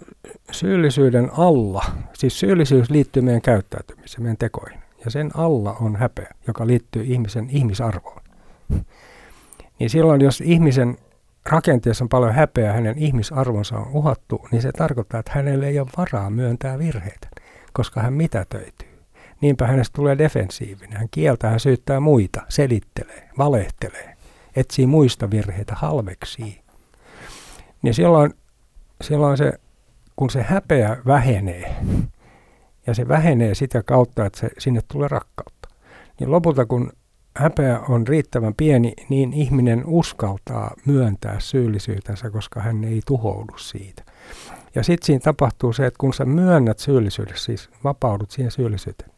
syyllisyyden alla, siis syyllisyys liittyy meidän käyttäytymiseen, meidän tekoihin, ja sen alla on häpeä, joka liittyy ihmisen ihmisarvoon. Niin silloin, jos ihmisen rakenteessa on paljon häpeää, hänen ihmisarvonsa on uhattu, niin se tarkoittaa, että hänelle ei ole varaa myöntää virheitä, koska hän mitätöityy. Niinpä hänestä tulee defensiivinen. Hän kieltää, hän syyttää muita, selittelee, valehtelee, etsii muista virheitä, halveksii. Niin silloin, silloin se, kun se häpeä vähenee, ja se vähenee sitä kautta, että se, sinne tulee rakkautta, niin lopulta kun häpeä on riittävän pieni, niin ihminen uskaltaa myöntää syyllisyytensä, koska hän ei tuhoudu siitä. Ja sitten siinä tapahtuu se, että kun sä myönnät syyllisyydessä, siis vapaudut siihen syyllisyyteen,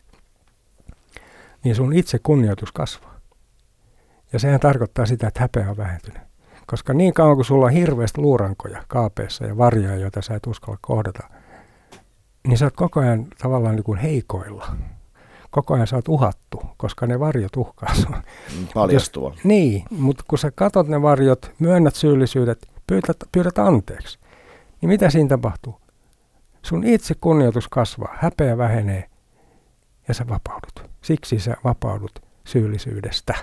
niin sun itse kunnioitus kasvaa. Ja sehän tarkoittaa sitä, että häpeä on vähentynyt. Koska niin kauan kuin sulla on hirveästi luurankoja kaapeessa ja varjoja, joita sä et uskalla kohdata, niin sä oot koko ajan tavallaan niin kuin heikoilla. Koko ajan sä oot uhattu, koska ne varjot uhkaa sua. Paljastua. Jos, niin, mutta kun sä katot ne varjot, myönnät syyllisyydet, pyydät, pyydät anteeksi. Niin mitä siinä tapahtuu? Sun itse kunnioitus kasvaa, häpeä vähenee ja sä vapaudut. Siksi sä vapaudut syyllisyydestä.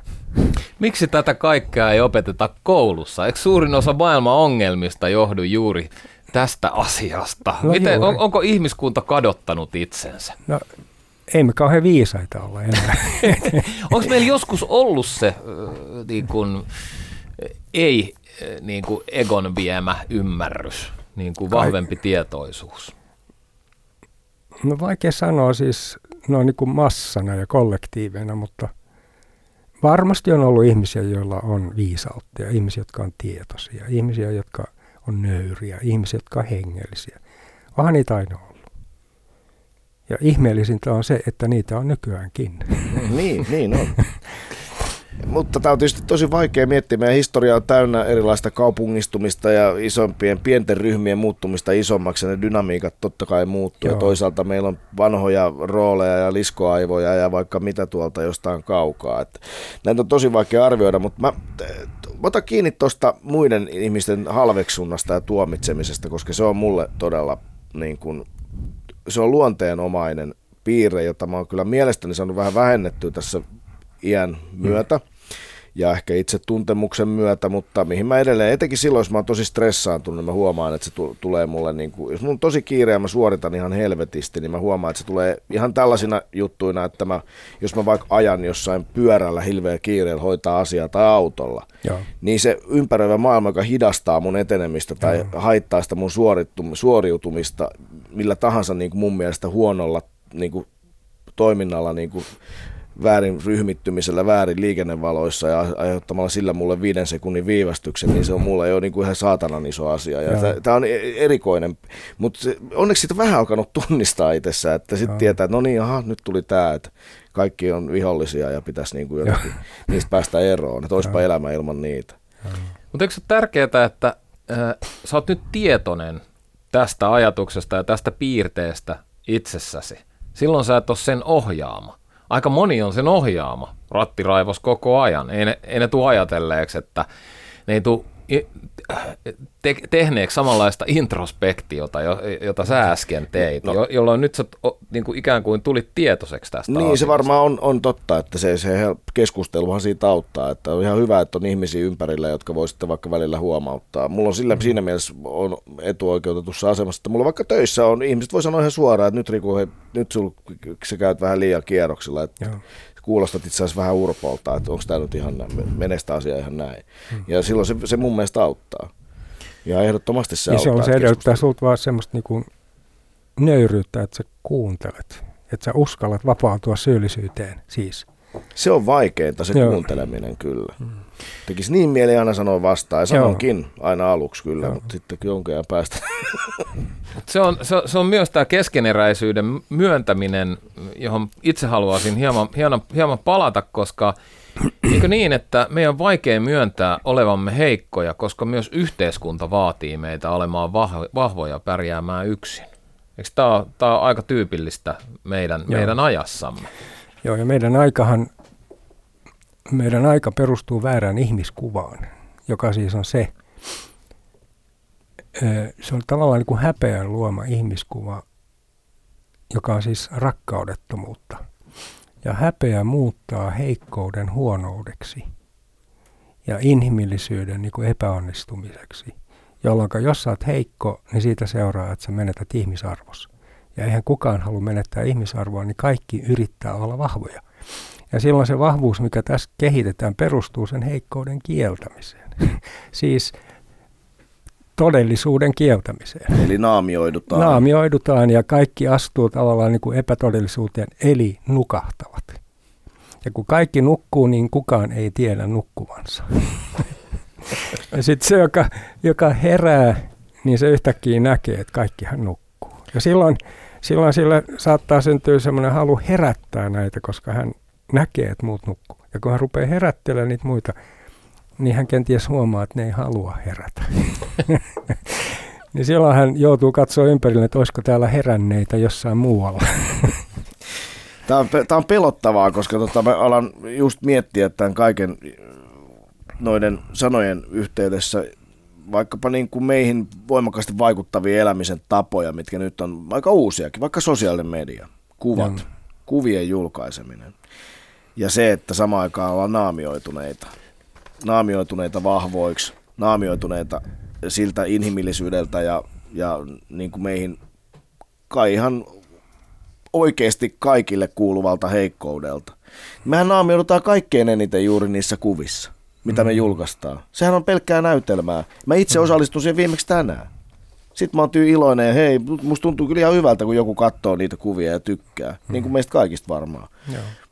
Miksi tätä kaikkea ei opeteta koulussa? Eikö suurin osa maailman ongelmista johdu juuri tästä asiasta? No Miten, on, onko ihmiskunta kadottanut itsensä? No, ei me kauhean viisaita olla enää. Onko meillä joskus ollut se niin kun, ei niin kun egon viemä ymmärrys? Niin kuin vahvempi Kaik- tietoisuus. No vaikea sanoa siis no niin kuin massana ja kollektiiveina, mutta varmasti on ollut ihmisiä, joilla on viisautta ja ihmisiä, jotka on tietoisia, ihmisiä, jotka on nöyriä, ihmisiä, jotka on hengellisiä. Onhan niitä aina ollut. Ja ihmeellisintä on se, että niitä on nykyäänkin. niin, niin on. Mutta tämä on tietysti tosi vaikea miettiä. Meidän historia on täynnä erilaista kaupungistumista ja isompien pienten ryhmien muuttumista isommaksi. Ne dynamiikat totta kai muuttuu. Ja toisaalta meillä on vanhoja rooleja ja liskoaivoja ja vaikka mitä tuolta jostain kaukaa. Että näitä on tosi vaikea arvioida, mutta mä otan kiinni tuosta muiden ihmisten halveksunnasta ja tuomitsemisesta, koska se on mulle todella niin kuin, se on luonteenomainen piirre, jota mä oon kyllä mielestäni saanut vähän vähennettyä tässä iän myötä ja ehkä itse tuntemuksen myötä, mutta mihin mä edelleen, etenkin silloin, jos mä oon tosi stressaantunut, niin mä huomaan, että se t- tulee mulle, niin kuin, jos mun on tosi kiire ja mä suoritan ihan helvetisti, niin mä huomaan, että se tulee ihan tällaisina juttuina, että mä, jos mä vaikka ajan jossain pyörällä hilveä kiireellä hoitaa asiaa tai autolla, Joo. niin se ympäröivä maailma, joka hidastaa mun etenemistä tai Joo. haittaa sitä mun suorittum- suoriutumista millä tahansa niin kuin mun mielestä huonolla niin kuin, toiminnalla, niin kuin, väärin ryhmittymisellä, väärin liikennevaloissa ja aiheuttamalla sillä mulle viiden sekunnin viivästyksen, niin se on mulle jo niin kuin ihan saatanan iso asia. Tämä on erikoinen, mutta onneksi siitä vähän alkanut tunnistaa itsessään, että sitten tietää, että no niin, aha, nyt tuli tämä, että kaikki on vihollisia ja pitäisi niin kuin jotenkin niistä päästä eroon, että olisipa elämä ilman niitä. Mutta eikö se ole tärkeää, että äh, sä oot nyt tietoinen tästä ajatuksesta ja tästä piirteestä itsessäsi? Silloin sä et ole sen ohjaama. Aika moni on sen ohjaama, rattiraivos koko ajan. Ei ne, ei ne tule ajatelleeksi, että ne ei tule te- tehneeksi samanlaista introspektiota, jota sä äsken teit, no, jolloin nyt sä niin kuin ikään kuin tulit tietoiseksi tästä Niin asiasta. Se varmaan on, on totta, että se, se keskusteluhan siitä auttaa, että on ihan hyvä, että on ihmisiä ympärillä, jotka voi sitten vaikka välillä huomauttaa. Mulla on sillä, mm. siinä mielessä on etuoikeutetussa asemassa, että mulla vaikka töissä on, ihmiset voi sanoa ihan suoraan, että nyt Riku, he, nyt sul, sä käyt vähän liian kierroksilla, että Joo. kuulostat itse asiassa vähän urpolta, että onko tämä nyt ihan näin, menestä asia ihan näin. Ja silloin se, se mun mielestä auttaa. Ja ehdottomasti se ja auttaa. Se, on, se edellyttää sulta vaan semmoista niinku nöyryyttä, että sä kuuntelet, että sä uskallat vapautua syyllisyyteen siis. Se on vaikeinta se Joo. kuunteleminen kyllä. Mm. Tekisi niin mieli aina sanoa vastaan ja sanonkin Joo. aina aluksi kyllä, Joo. mutta sitten jonkin ajan päästä. Se on, se, se on myös tämä keskeneräisyyden myöntäminen, johon itse haluaisin hieman, hieman, hieman palata, koska eikö niin, että meidän on vaikea myöntää olevamme heikkoja, koska myös yhteiskunta vaatii meitä olemaan vahvoja pärjäämään yksin. Eikö tämä, tämä on aika tyypillistä meidän, meidän ajassamme? Joo, ja meidän aikahan, meidän aika perustuu väärään ihmiskuvaan, joka siis on se, se on tavallaan niin kuin häpeän luoma ihmiskuva, joka on siis rakkaudettomuutta. Ja häpeä muuttaa heikkouden huonoudeksi ja inhimillisyyden niin kuin epäonnistumiseksi, jolloin jos sä oot heikko, niin siitä seuraa, että sä menetät ihmisarvossa. Ja eihän kukaan halua menettää ihmisarvoa, niin kaikki yrittää olla vahvoja. Ja silloin se vahvuus, mikä tässä kehitetään, perustuu sen heikkouden kieltämiseen. Siis todellisuuden kieltämiseen. Eli naamioidutaan. Naamioidutaan ja kaikki astuu tavallaan niin kuin epätodellisuuteen, eli nukahtavat. Ja kun kaikki nukkuu, niin kukaan ei tiedä nukkuvansa. Ja sitten se, joka, joka herää, niin se yhtäkkiä näkee, että kaikkihan nukkuu. Ja silloin, silloin sillä saattaa syntyä semmoinen halu herättää näitä, koska hän näkee, että muut nukkuu. Ja kun hän rupeaa herättelemään niitä muita, niin hän kenties huomaa, että ne ei halua herätä. Niin silloin hän joutuu katsoa ympärille, että olisiko täällä heränneitä jossain muualla. Tämä on, tämä on pelottavaa, koska tota, mä alan just miettiä tämän kaiken noiden sanojen yhteydessä, vaikkapa niin kuin meihin voimakkaasti vaikuttavia elämisen tapoja, mitkä nyt on aika uusiakin, vaikka sosiaalinen media, kuvat, mm. kuvien julkaiseminen ja se, että samaan aikaan ollaan naamioituneita, naamioituneita vahvoiksi, naamioituneita siltä inhimillisyydeltä ja, ja niin kuin meihin kai ihan oikeasti kaikille kuuluvalta heikkoudelta. Mehän naamioidutaan kaikkein eniten juuri niissä kuvissa, mitä me julkaistaan. Sehän on pelkkää näytelmää. Mä itse osallistun siihen viimeksi tänään. Sitten mä oon tyy iloinen ja hei, musta tuntuu kyllä ihan hyvältä, kun joku katsoo niitä kuvia ja tykkää. Niin kuin meistä kaikista varmaan.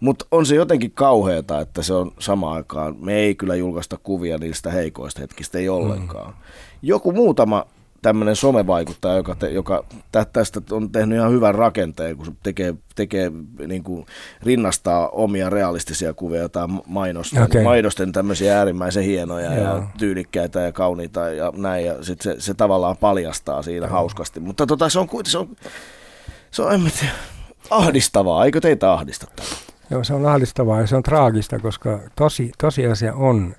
Mutta on se jotenkin kauheata, että se on samaan aikaan. Me ei kyllä julkaista kuvia niistä heikoista hetkistä, ei ollenkaan. Joku muutama tämmöinen somevaikuttaja, joka, te, joka tä, tästä on tehnyt ihan hyvän rakenteen, kun se tekee, tekee niin kuin rinnastaa omia realistisia kuvia, jotain mainosten, okay. mainosten tämmöisiä äärimmäisen hienoja yeah. ja tyylikkäitä ja kauniita ja näin, ja sit se, se tavallaan paljastaa siinä yeah. hauskasti. Mutta tota, se on kuitenkin, se, se on, en mä tiedä, ahdistavaa, eikö teitä ahdista? Joo, se on ahdistavaa ja se on traagista, koska tosi, tosiasia on,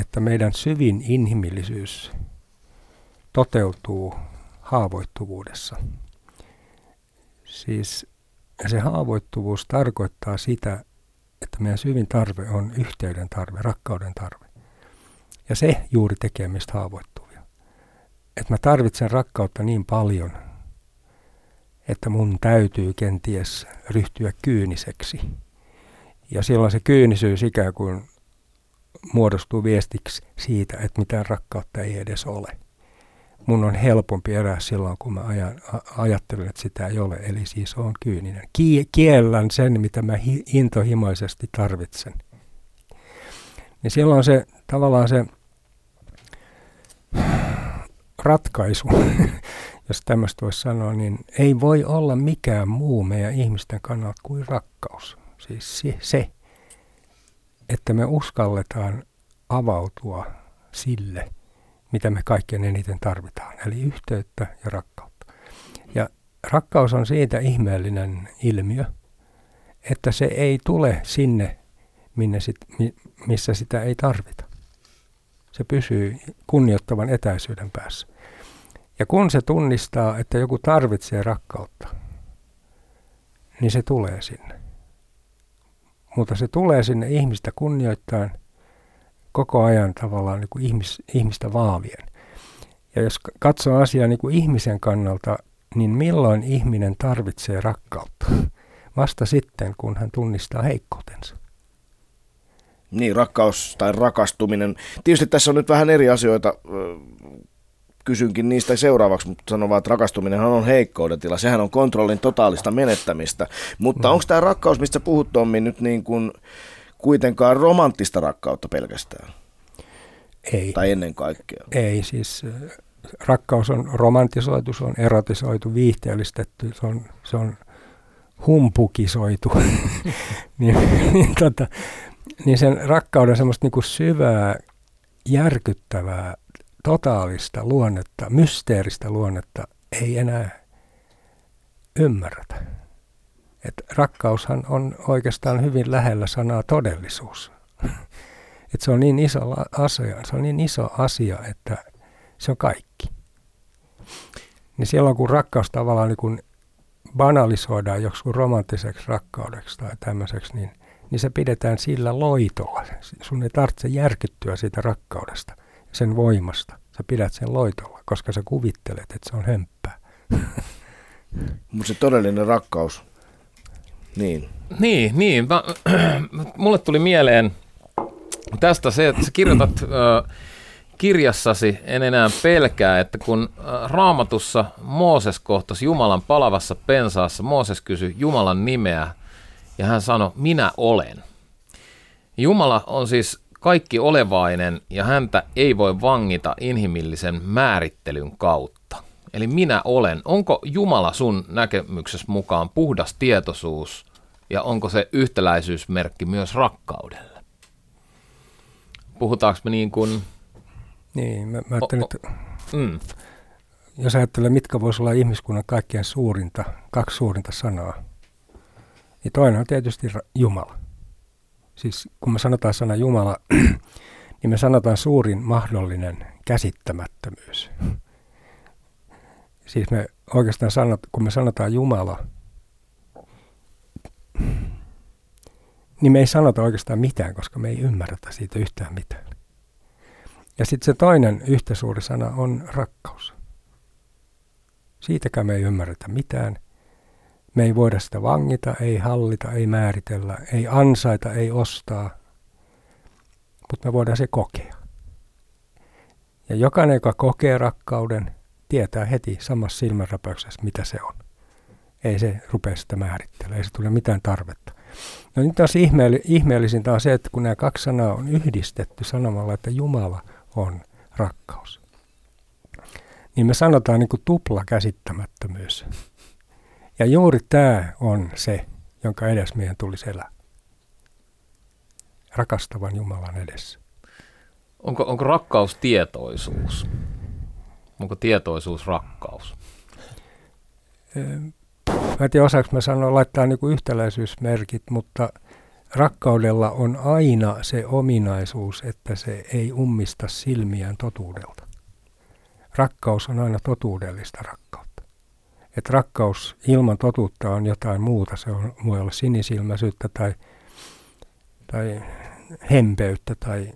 että meidän syvin inhimillisyys toteutuu haavoittuvuudessa. Siis se haavoittuvuus tarkoittaa sitä, että meidän syvin tarve on yhteyden tarve, rakkauden tarve. Ja se juuri tekee meistä haavoittuvia. Että mä tarvitsen rakkautta niin paljon, että mun täytyy kenties ryhtyä kyyniseksi. Ja silloin se kyynisyys ikään kuin muodostuu viestiksi siitä, että mitään rakkautta ei edes ole. Mun on helpompi erää silloin, kun mä ajan, ajattelen, että sitä ei ole, eli siis on kyyninen. Kiellän sen, mitä mä hi- intohimoisesti tarvitsen. Niin silloin se tavallaan se ratkaisu, jos tämmöistä voisi sanoa, niin ei voi olla mikään muu meidän ihmisten kannalta kuin rakkaus. Siis se, että me uskalletaan avautua sille, mitä me kaikkein eniten tarvitaan, eli yhteyttä ja rakkautta. Ja rakkaus on siitä ihmeellinen ilmiö, että se ei tule sinne, minne sit, missä sitä ei tarvita. se pysyy kunnioittavan etäisyyden päässä. Ja kun se tunnistaa, että joku tarvitsee rakkautta, niin se tulee sinne. Mutta se tulee sinne ihmistä kunnioittain koko ajan tavallaan niin kuin ihmis, ihmistä vaalien. Ja jos katsoo asiaa niin kuin ihmisen kannalta, niin milloin ihminen tarvitsee rakkautta? Vasta sitten, kun hän tunnistaa heikkoutensa. Niin, rakkaus tai rakastuminen. Tietysti tässä on nyt vähän eri asioita. Kysynkin niistä seuraavaksi, mutta sanon vaan, että rakastuminenhan on heikkouden tila. Sehän on kontrollin totaalista menettämistä. Mutta mm. onko tämä rakkaus, mistä puhut, Tommi, nyt niin kuin kuitenkaan romanttista rakkautta pelkästään? Ei. Tai ennen kaikkea? Ei, siis rakkaus on romantisoitu, se on erotisoitu, viihteellistetty, se on, se on humpukisoitu. niin, niin, tota, niin sen rakkauden semmoista niin kuin syvää, järkyttävää, totaalista luonnetta, mysteeristä luonnetta ei enää ymmärretä. Et rakkaushan on oikeastaan hyvin lähellä sanaa todellisuus. Et se on niin iso asia, se on niin iso asia, että se on kaikki. Niin silloin kun rakkaus tavallaan niin kun banalisoidaan joksikun romanttiseksi rakkaudeksi tai tämmöiseksi, niin, niin se pidetään sillä loitolla. Sun ei tarvitse järkyttyä siitä rakkaudesta. Sen voimasta. Sä pidät sen loitolla, koska sä kuvittelet, että se on hömppää. Mutta se todellinen rakkaus. Niin. Niin, niin. Mä, mulle tuli mieleen tästä se, että sä kirjoitat äh, kirjassasi En enää pelkää, että kun Raamatussa Mooses kohtasi Jumalan palavassa pensaassa, Mooses kysyi Jumalan nimeä ja hän sanoi, minä olen. Jumala on siis kaikki olevainen ja häntä ei voi vangita inhimillisen määrittelyn kautta. Eli minä olen. Onko Jumala sun näkemyksessä mukaan puhdas tietoisuus ja onko se yhtäläisyysmerkki myös rakkaudelle? Puhutaanko me niin kuin... Niin, mä, mä ajattelin, että mm. jos ajattelee, mitkä voisi olla ihmiskunnan kaikkein suurinta, kaksi suurinta sanaa, niin toinen on tietysti Jumala. Siis kun me sanotaan sana Jumala, niin me sanotaan suurin mahdollinen käsittämättömyys. Siis me oikeastaan sanot, kun me sanotaan Jumala, niin me ei sanota oikeastaan mitään, koska me ei ymmärretä siitä yhtään mitään. Ja sitten se toinen yhtä suuri sana on rakkaus. Siitäkään me ei ymmärretä mitään. Me ei voida sitä vangita, ei hallita, ei määritellä, ei ansaita, ei ostaa, mutta me voidaan se kokea. Ja jokainen, joka kokee rakkauden, tietää heti samassa silmänräpäyksessä, mitä se on. Ei se rupea sitä määrittelemään, ei se tule mitään tarvetta. No nyt taas ihmeellisintä on se, että kun nämä kaksi sanaa on yhdistetty sanomalla, että Jumala on rakkaus, niin me sanotaan niin kuin tupla käsittämättömyys. Ja juuri tämä on se, jonka edessä meidän tulisi elää. Rakastavan Jumalan edessä. Onko, onko rakkaus tietoisuus? Onko tietoisuus rakkaus? Mä en tiedä, osaanko mä sanoa, laittaa niinku yhtäläisyysmerkit, mutta rakkaudella on aina se ominaisuus, että se ei ummista silmiään totuudelta. Rakkaus on aina totuudellista rakkautta. Että rakkaus ilman totuutta on jotain muuta. Se on, voi olla sinisilmäisyyttä tai, tai hempeyttä tai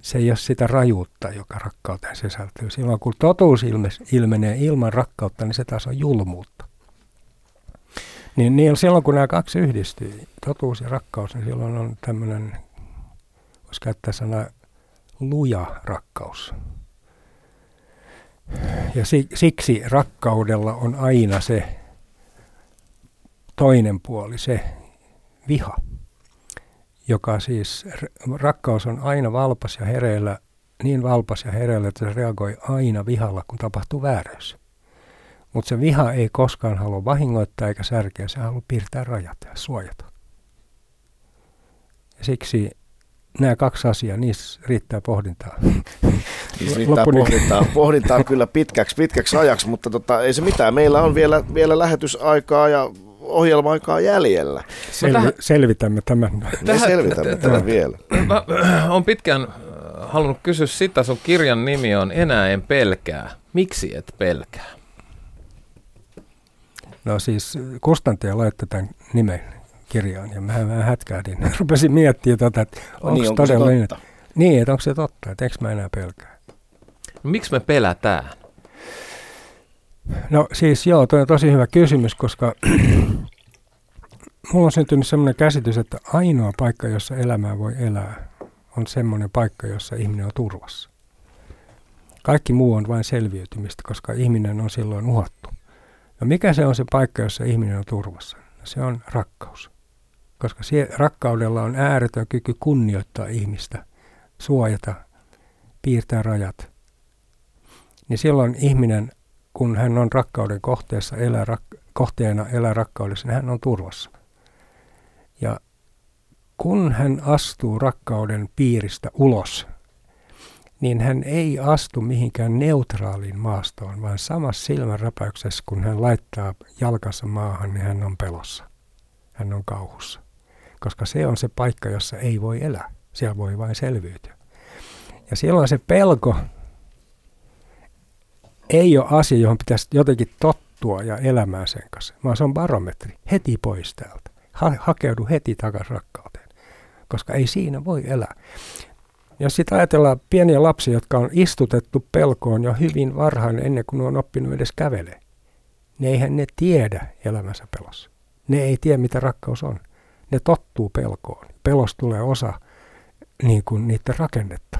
se ei ole sitä rajuutta, joka rakkauteen sisältyy. Silloin kun totuus ilme, ilmenee ilman rakkautta, niin se taas on julmuutta. Niin, niin silloin kun nämä kaksi yhdistyy, totuus ja rakkaus, niin silloin on tämmöinen, voisi käyttää sanaa, luja rakkaus. Ja siksi rakkaudella on aina se toinen puoli, se viha, joka siis, rakkaus on aina valpas ja hereillä, niin valpas ja hereillä, että se reagoi aina vihalla, kun tapahtuu vääryys. Mutta se viha ei koskaan halua vahingoittaa eikä särkeä, se haluaa piirtää rajat ja suojata. Ja siksi nämä kaksi asiaa, niissä riittää pohdintaa. Niissä riittää pohdintaa. Pohdintaa kyllä pitkäksi, pitkäksi ajaksi, mutta tota, ei se mitään. Meillä on vielä, vielä lähetysaikaa ja ohjelma-aikaa jäljellä. Selvi, tähän, selvitämme tämän. Me tähän, selvitämme tämän vielä. Olen pitkään halunnut kysyä sitä, sun kirjan nimi on Enää en pelkää. Miksi et pelkää? No siis kustantaja laittoi tämän nimen kirjaan ja mä vähän hätkähdin. Rupesin miettimään, tota, että onko niin, onko todella se totta? Niin, että onko se totta, että eikö mä enää pelkää. No, miksi me pelätään? No siis joo, toi on tosi hyvä kysymys, koska mulla on syntynyt semmoinen käsitys, että ainoa paikka, jossa elämää voi elää, on semmoinen paikka, jossa ihminen on turvassa. Kaikki muu on vain selviytymistä, koska ihminen on silloin uhattu. No mikä se on se paikka, jossa ihminen on turvassa? No se on rakkaus. Koska sie, rakkaudella on ääretön kyky kunnioittaa ihmistä, suojata, piirtää rajat. Niin silloin ihminen, kun hän on rakkauden kohteessa, elää rak- kohteena elää rakkaudessa, niin hän on turvassa. Ja kun hän astuu rakkauden piiristä ulos, niin hän ei astu mihinkään neutraaliin maastoon, vaan samassa silmänräpäyksessä, kun hän laittaa jalkansa maahan, niin hän on pelossa. Hän on kauhussa. Koska se on se paikka, jossa ei voi elää. Siellä voi vain selviytyä. Ja silloin se pelko ei ole asia, johon pitäisi jotenkin tottua ja elämään sen kanssa, vaan se on barometri. Heti pois täältä. Ha- hakeudu heti takaisin rakkauteen, koska ei siinä voi elää. Jos sitten ajatellaan pieniä lapsia, jotka on istutettu pelkoon jo hyvin varhain ennen kuin on oppinut edes kävelemään, niin eihän ne tiedä elämänsä pelossa. Ne ei tiedä, mitä rakkaus on. Ne tottuu pelkoon. Pelos tulee osa niin kuin niiden rakennetta.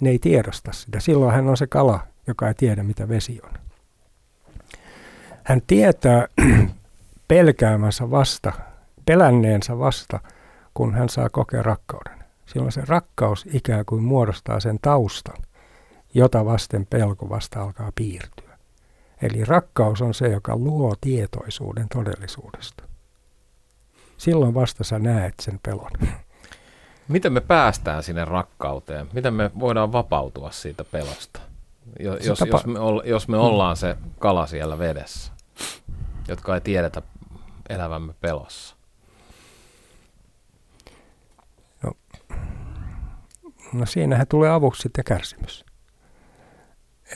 Ne ei tiedosta sitä. Silloin hän on se kala, joka ei tiedä, mitä vesi on. Hän tietää pelkäämänsä vasta, pelänneensä vasta, kun hän saa kokea rakkauden. Silloin se rakkaus ikään kuin muodostaa sen taustan, jota vasten pelko vasta alkaa piirtyä. Eli rakkaus on se, joka luo tietoisuuden todellisuudesta. Silloin vasta sä näet sen pelon. Miten me päästään sinne rakkauteen? Miten me voidaan vapautua siitä pelosta, jos, jos, jos, me, olla, jos me ollaan se kala siellä vedessä, jotka ei tiedetä elävämme pelossa? No siinähän tulee avuksi sitten kärsimys.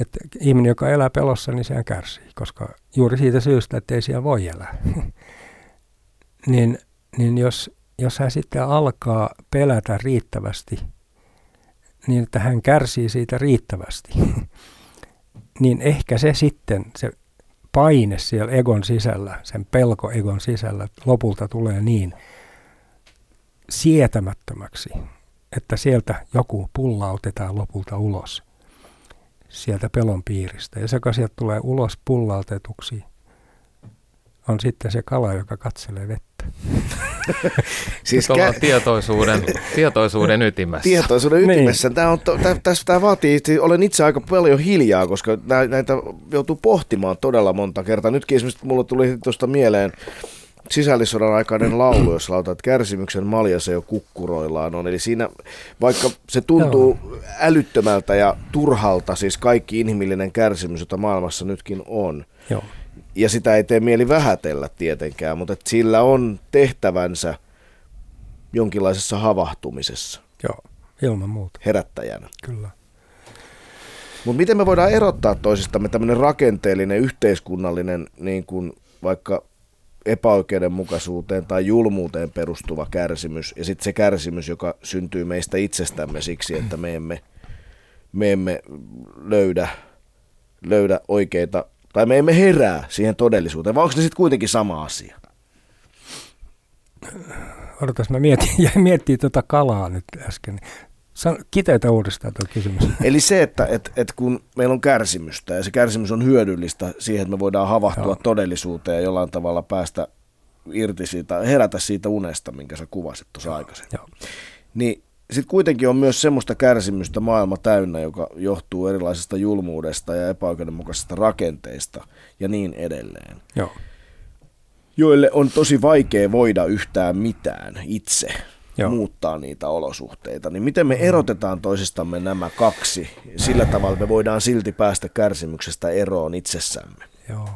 Että ihminen, joka elää pelossa, niin sehän kärsii, koska juuri siitä syystä, että ei siellä voi elää. niin niin jos, jos hän sitten alkaa pelätä riittävästi, niin että hän kärsii siitä riittävästi, niin ehkä se sitten, se paine siellä egon sisällä, sen pelko egon sisällä, lopulta tulee niin sietämättömäksi, että sieltä joku pullautetaan lopulta ulos sieltä pelon piiristä. Ja se, joka sieltä tulee ulos pullautetuksi, on sitten se kala, joka katselee vettä. Siis ollaan kä- tietoisuuden, tietoisuuden ytimessä. Tietoisuuden ytimessä. Niin. Tämä, on, tämä, tämä vaatii, olen itse aika paljon hiljaa, koska näitä joutuu pohtimaan todella monta kertaa. Nytkin esimerkiksi mulla tuli tuosta mieleen sisällissodan aikainen laulu, jos lautat kärsimyksen maljansa jo kukkuroillaan on. Eli siinä, vaikka se tuntuu no. älyttömältä ja turhalta, siis kaikki inhimillinen kärsimys, jota maailmassa nytkin on. Joo. Ja sitä ei tee mieli vähätellä tietenkään, mutta et sillä on tehtävänsä jonkinlaisessa havahtumisessa. Joo, ilman muuta. Herättäjänä. Kyllä. Mutta miten me voidaan erottaa toisistamme tämmöinen rakenteellinen, yhteiskunnallinen, niin kuin vaikka epäoikeudenmukaisuuteen tai julmuuteen perustuva kärsimys ja sitten se kärsimys, joka syntyy meistä itsestämme siksi, että me emme, me emme löydä, löydä oikeita, tai me emme herää siihen todellisuuteen, vai onko ne sitten kuitenkin sama asia? Odotas, mä mietin, jäin miettimään tuota kalaa nyt äsken. Kiteytä uudestaan tuo kysymys. Eli se, että et, et kun meillä on kärsimystä ja se kärsimys on hyödyllistä siihen, että me voidaan havahtua Joo. todellisuuteen ja jollain tavalla päästä irti siitä, herätä siitä unesta, minkä sä kuvasit tuossa aikaisemmin. Niin sitten kuitenkin on myös semmoista kärsimystä maailma täynnä, joka johtuu erilaisesta julmuudesta ja epäoikeudenmukaisista rakenteista ja niin edelleen. Joo. Joille on tosi vaikea voida yhtään mitään itse. Joo. Muuttaa niitä olosuhteita, niin miten me erotetaan toisistamme nämä kaksi? Sillä tavalla me voidaan silti päästä kärsimyksestä eroon itsessämme. Joo.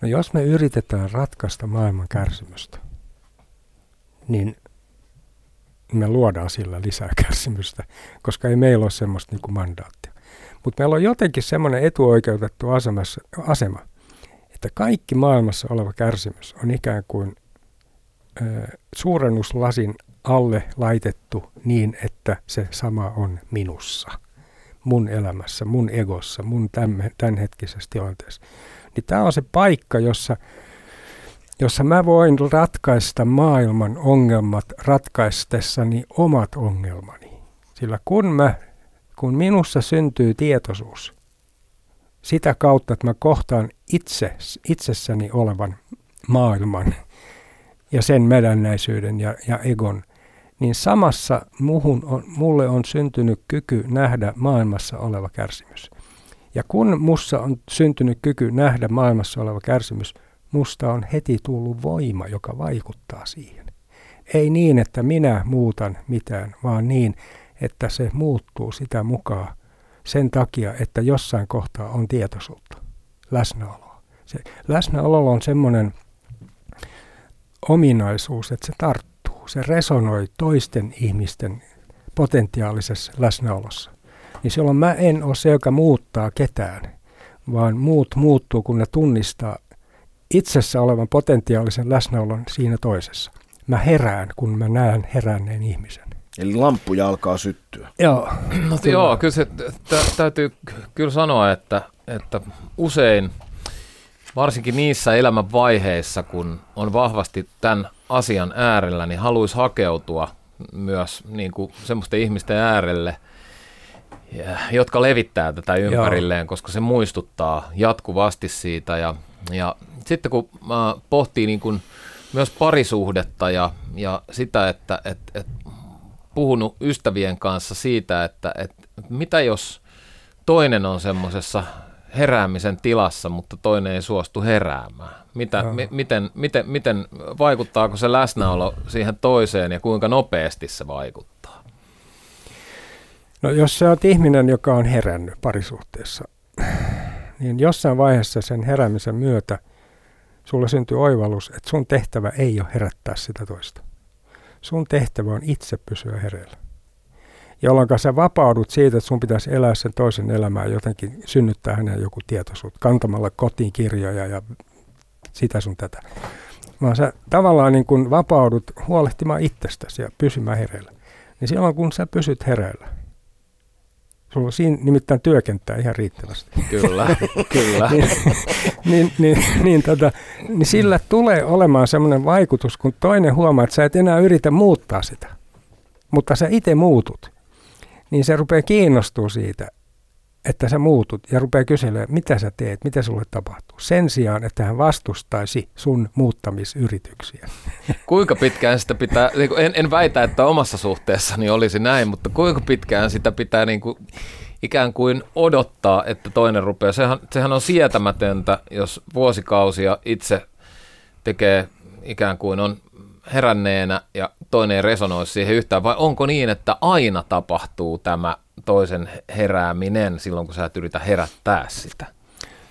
No jos me yritetään ratkaista maailman kärsimystä, niin me luodaan sillä lisää kärsimystä, koska ei meillä ole semmoista niin kuin mandaattia. Mutta meillä on jotenkin semmoinen etuoikeutettu asemassa, asema, että kaikki maailmassa oleva kärsimys on ikään kuin ö, suurennuslasin alle laitettu niin, että se sama on minussa, mun elämässä, mun egossa, mun tämänhetkisessä tilanteessa. Niin tämä on se paikka, jossa, jossa mä voin ratkaista maailman ongelmat ratkaistessani omat ongelmani. Sillä kun, mä, kun minussa syntyy tietoisuus sitä kautta, että mä kohtaan itse, itsessäni olevan maailman ja sen mädännäisyyden ja, ja egon, niin samassa muhun on, mulle on syntynyt kyky nähdä maailmassa oleva kärsimys. Ja kun mussa on syntynyt kyky nähdä maailmassa oleva kärsimys, musta on heti tullut voima, joka vaikuttaa siihen. Ei niin, että minä muutan mitään, vaan niin, että se muuttuu sitä mukaan sen takia, että jossain kohtaa on tietoisuutta, läsnäoloa. Se läsnäololla on semmoinen ominaisuus, että se tarttuu, se resonoi toisten ihmisten potentiaalisessa läsnäolossa. Niin silloin mä en ole se, joka muuttaa ketään, vaan muut muuttuu, kun ne tunnistaa itsessä olevan potentiaalisen läsnäolon siinä toisessa. Mä herään, kun mä näen heränneen ihmisen. Eli lamppuja alkaa syttyä. Joo, no, joo kyllä se t- täytyy kyllä sanoa, että, että usein, varsinkin niissä elämänvaiheissa, kun on vahvasti tämän asian äärellä, niin haluaisi hakeutua myös niin kuin semmoisten ihmisten äärelle, jotka levittää tätä ympärilleen, joo, koska se muistuttaa jatkuvasti siitä. Ja, ja sitten kun pohtii niin kuin myös parisuhdetta ja, ja sitä, että et, et puhunut ystävien kanssa siitä, että et, mitä jos toinen on semmoisessa heräämisen tilassa, mutta toinen ei suostu heräämään. Mitä, m- miten, miten, miten vaikuttaako se läsnäolo siihen toiseen ja kuinka nopeasti se vaikuttaa? No, jos sä oot ihminen, joka on herännyt parisuhteessa, niin jossain vaiheessa sen heräämisen myötä sulla syntyy oivallus, että sun tehtävä ei ole herättää sitä toista. Sun tehtävä on itse pysyä hereillä, jolloin sä vapaudut siitä, että sun pitäisi elää sen toisen elämää jotenkin, synnyttää hänen joku tietoisuutta, kantamalla kotiin kirjoja ja sitä sun tätä. Vaan sä tavallaan niin kun vapaudut huolehtimaan itsestäsi ja pysymään hereillä. Niin silloin kun sä pysyt hereillä, sulla on siinä nimittäin työkenttää ihan riittävästi. Kyllä, kyllä. niin, niin, niin, niin, tota, niin sillä tulee olemaan sellainen vaikutus, kun toinen huomaa, että sä et enää yritä muuttaa sitä, mutta sä itse muutut. Niin se rupeaa kiinnostumaan siitä, että sä muutut, ja rupeaa kyselemään, mitä sä teet, mitä sulle tapahtuu. Sen sijaan, että hän vastustaisi sun muuttamisyrityksiä. Kuinka pitkään sitä pitää, en, en väitä, että omassa suhteessani olisi näin, mutta kuinka pitkään sitä pitää niin kuin ikään kuin odottaa, että toinen rupeaa. Sehän, sehän on sietämätöntä, jos vuosikausia itse tekee ikään kuin on heränneenä ja toinen ei resonoi siihen yhtään, vai onko niin, että aina tapahtuu tämä toisen herääminen silloin, kun sä et yritä herättää sitä?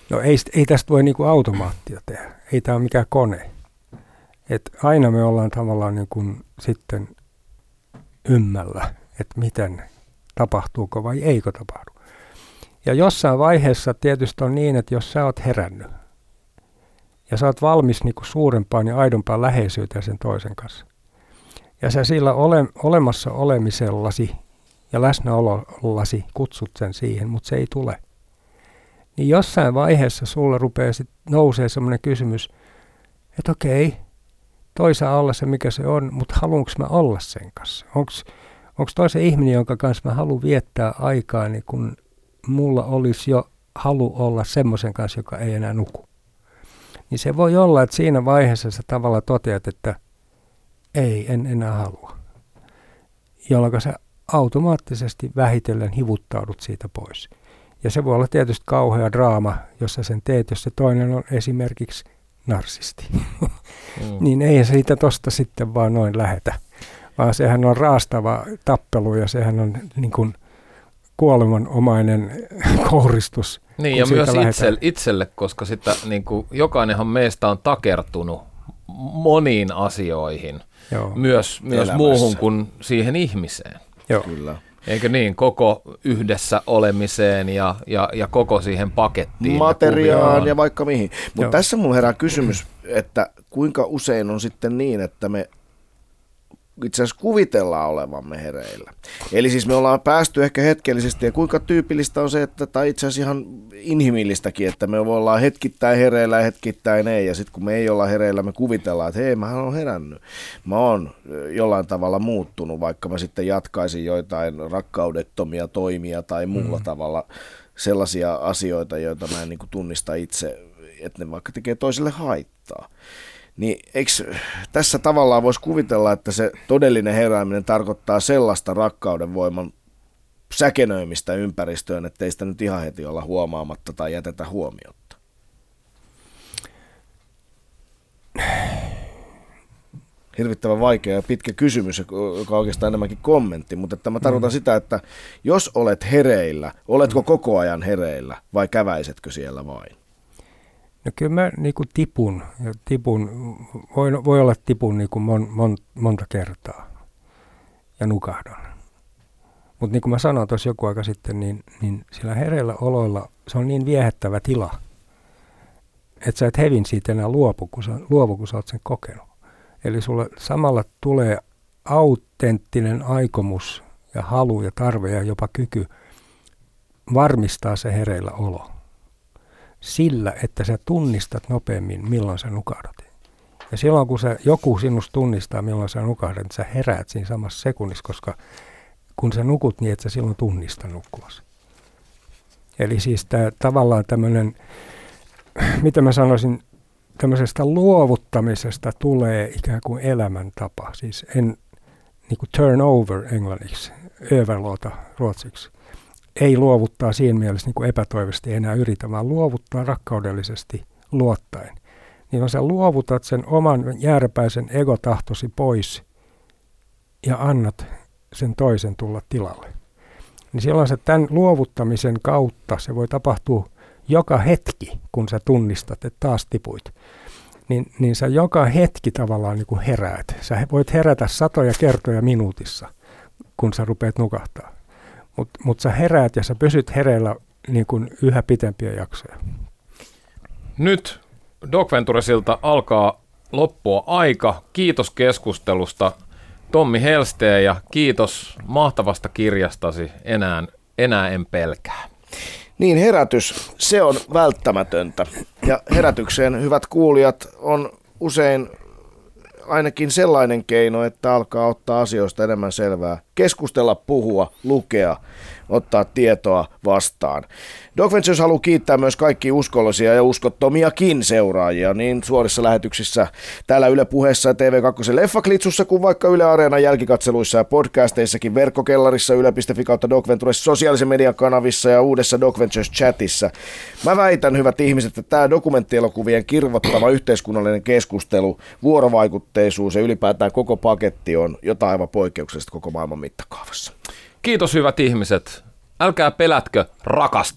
No ei, ei tästä voi niinku automaattia tehdä. Ei tämä ole mikään kone. Et aina me ollaan tavallaan niinku sitten ymmällä, että miten, tapahtuuko vai eikö tapahdu. Ja jossain vaiheessa tietysti on niin, että jos sä oot herännyt ja sä oot valmis niinku suurempaan ja aidompaan läheisyyteen sen toisen kanssa, ja sä sillä ole, olemassa olemisellasi ja läsnäolollasi kutsut sen siihen, mutta se ei tule. Niin jossain vaiheessa sulla rupeaa sit nousee semmoinen kysymys, että okei, toisaan olla se mikä se on, mutta haluanko mä olla sen kanssa? Onko toisen ihminen, jonka kanssa mä haluan viettää aikaa, niin kun mulla olisi jo halu olla semmoisen kanssa, joka ei enää nuku? Niin se voi olla, että siinä vaiheessa sä tavallaan toteat, että ei, en enää halua. Jolloin sä automaattisesti vähitellen hivuttaudut siitä pois. Ja se voi olla tietysti kauhea draama, jossa sen teet, jos se toinen on esimerkiksi narsisti. Mm. Niin ei siitä tosta sitten vaan noin lähetä. Vaan sehän on raastava tappelu ja sehän on niin kuin kuolemanomainen kouristus. Niin ja myös itselle, itselle, koska sitä, niin kuin, jokainenhan meistä on takertunut moniin asioihin, joo, myös, myös muuhun kuin siihen ihmiseen. Joo. Kyllä. Eikö niin, koko yhdessä olemiseen ja, ja, ja koko siihen pakettiin. Materiaan ja, ja vaikka mihin. Mutta tässä mulla herää kysymys, että kuinka usein on sitten niin, että me itse asiassa kuvitellaan olevamme hereillä. Eli siis me ollaan päästy ehkä hetkellisesti, ja kuinka tyypillistä on se, että, tai itse asiassa ihan inhimillistäkin, että me ollaan hetkittäin hereillä ja hetkittäin ei, ja sitten kun me ei olla hereillä, me kuvitellaan, että hei, mähän olen herännyt. Mä oon jollain tavalla muuttunut, vaikka mä sitten jatkaisin joitain rakkaudettomia toimia tai muulla mm. tavalla sellaisia asioita, joita mä en niin kuin tunnista itse, että ne vaikka tekee toiselle haittaa. Niin eikö tässä tavallaan voisi kuvitella, että se todellinen herääminen tarkoittaa sellaista rakkauden voiman säkenöimistä ympäristöön, ettei sitä nyt ihan heti olla huomaamatta tai jätetä huomiota? Hirvittävän vaikea ja pitkä kysymys, joka on oikeastaan enemmänkin kommentti, mutta että mä tarkoitan sitä, että jos olet hereillä, oletko koko ajan hereillä vai käväisetkö siellä vain? No kyllä mä niinku tipun, tipun voi, voi olla tipun niinku mon, mon, monta kertaa ja nukahdan. Mutta niin kuin mä sanoin tuossa joku aika sitten, niin, niin sillä hereillä oloilla se on niin viehättävä tila, että sä et hevin siitä enää luopu, kun sä, luovu, kun sä oot sen kokenut. Eli sulla samalla tulee autenttinen aikomus ja halu ja tarve ja jopa kyky varmistaa se hereillä olo. Sillä, että sä tunnistat nopeammin, milloin sä nukahdat. Ja silloin, kun sä, joku sinusta tunnistaa, milloin sä nukahdat, niin sä heräät siinä samassa sekunnissa, koska kun sä nukut, niin et sä silloin tunnista nukkuvasi. Eli siis tää, tavallaan tämmöinen, mitä mä sanoisin, tämmöisestä luovuttamisesta tulee ikään kuin elämäntapa. Siis en, niin kuin turn over englanniksi, överluota ruotsiksi. Ei luovuttaa siinä mielessä niin kuin epätoivoisesti enää yritä, vaan luovuttaa rakkaudellisesti luottaen. Niin kun sä luovutat sen oman jääräpäisen egotahtosi pois ja annat sen toisen tulla tilalle. Niin silloin se tämän luovuttamisen kautta, se voi tapahtua joka hetki, kun sä tunnistat, että taas tipuit. Niin, niin sä joka hetki tavallaan niin kuin heräät. Sä voit herätä satoja kertoja minuutissa, kun sä rupeat nukahtaa. Mutta mut sä heräät ja sä pysyt hereillä niin kuin yhä pitempiä jaksoja. Nyt Doc Venturesilta alkaa loppua aika. Kiitos keskustelusta Tommi Hellsten ja kiitos mahtavasta kirjastasi Enää, enää en pelkää. Niin, herätys, se on välttämätöntä. Ja herätykseen, hyvät kuulijat, on usein ainakin sellainen keino, että alkaa ottaa asioista enemmän selvää. Keskustella, puhua, lukea, ottaa tietoa vastaan. Doc Ventures haluaa kiittää myös kaikkia uskollisia ja uskottomiakin seuraajia niin suorissa lähetyksissä täällä Yle Puheessa ja T V kaksi Leffaklitsussa kuin vaikka Yle Areenan jälkikatseluissa ja podcasteissakin verkkokellarissa yle piste fi kautta Doc Ventures sosiaalisen median kanavissa ja uudessa Doc Ventures chatissa. Mä väitän, hyvät ihmiset, että tämä dokumenttielokuvien kirvottava yhteiskunnallinen keskustelu, vuorovaikutteisuus ja ylipäätään koko paketti on jotain aivan poikkeuksellista koko maailman mittakaavassa. Kiitos, hyvät ihmiset. Älkää pelätkö, rakasta.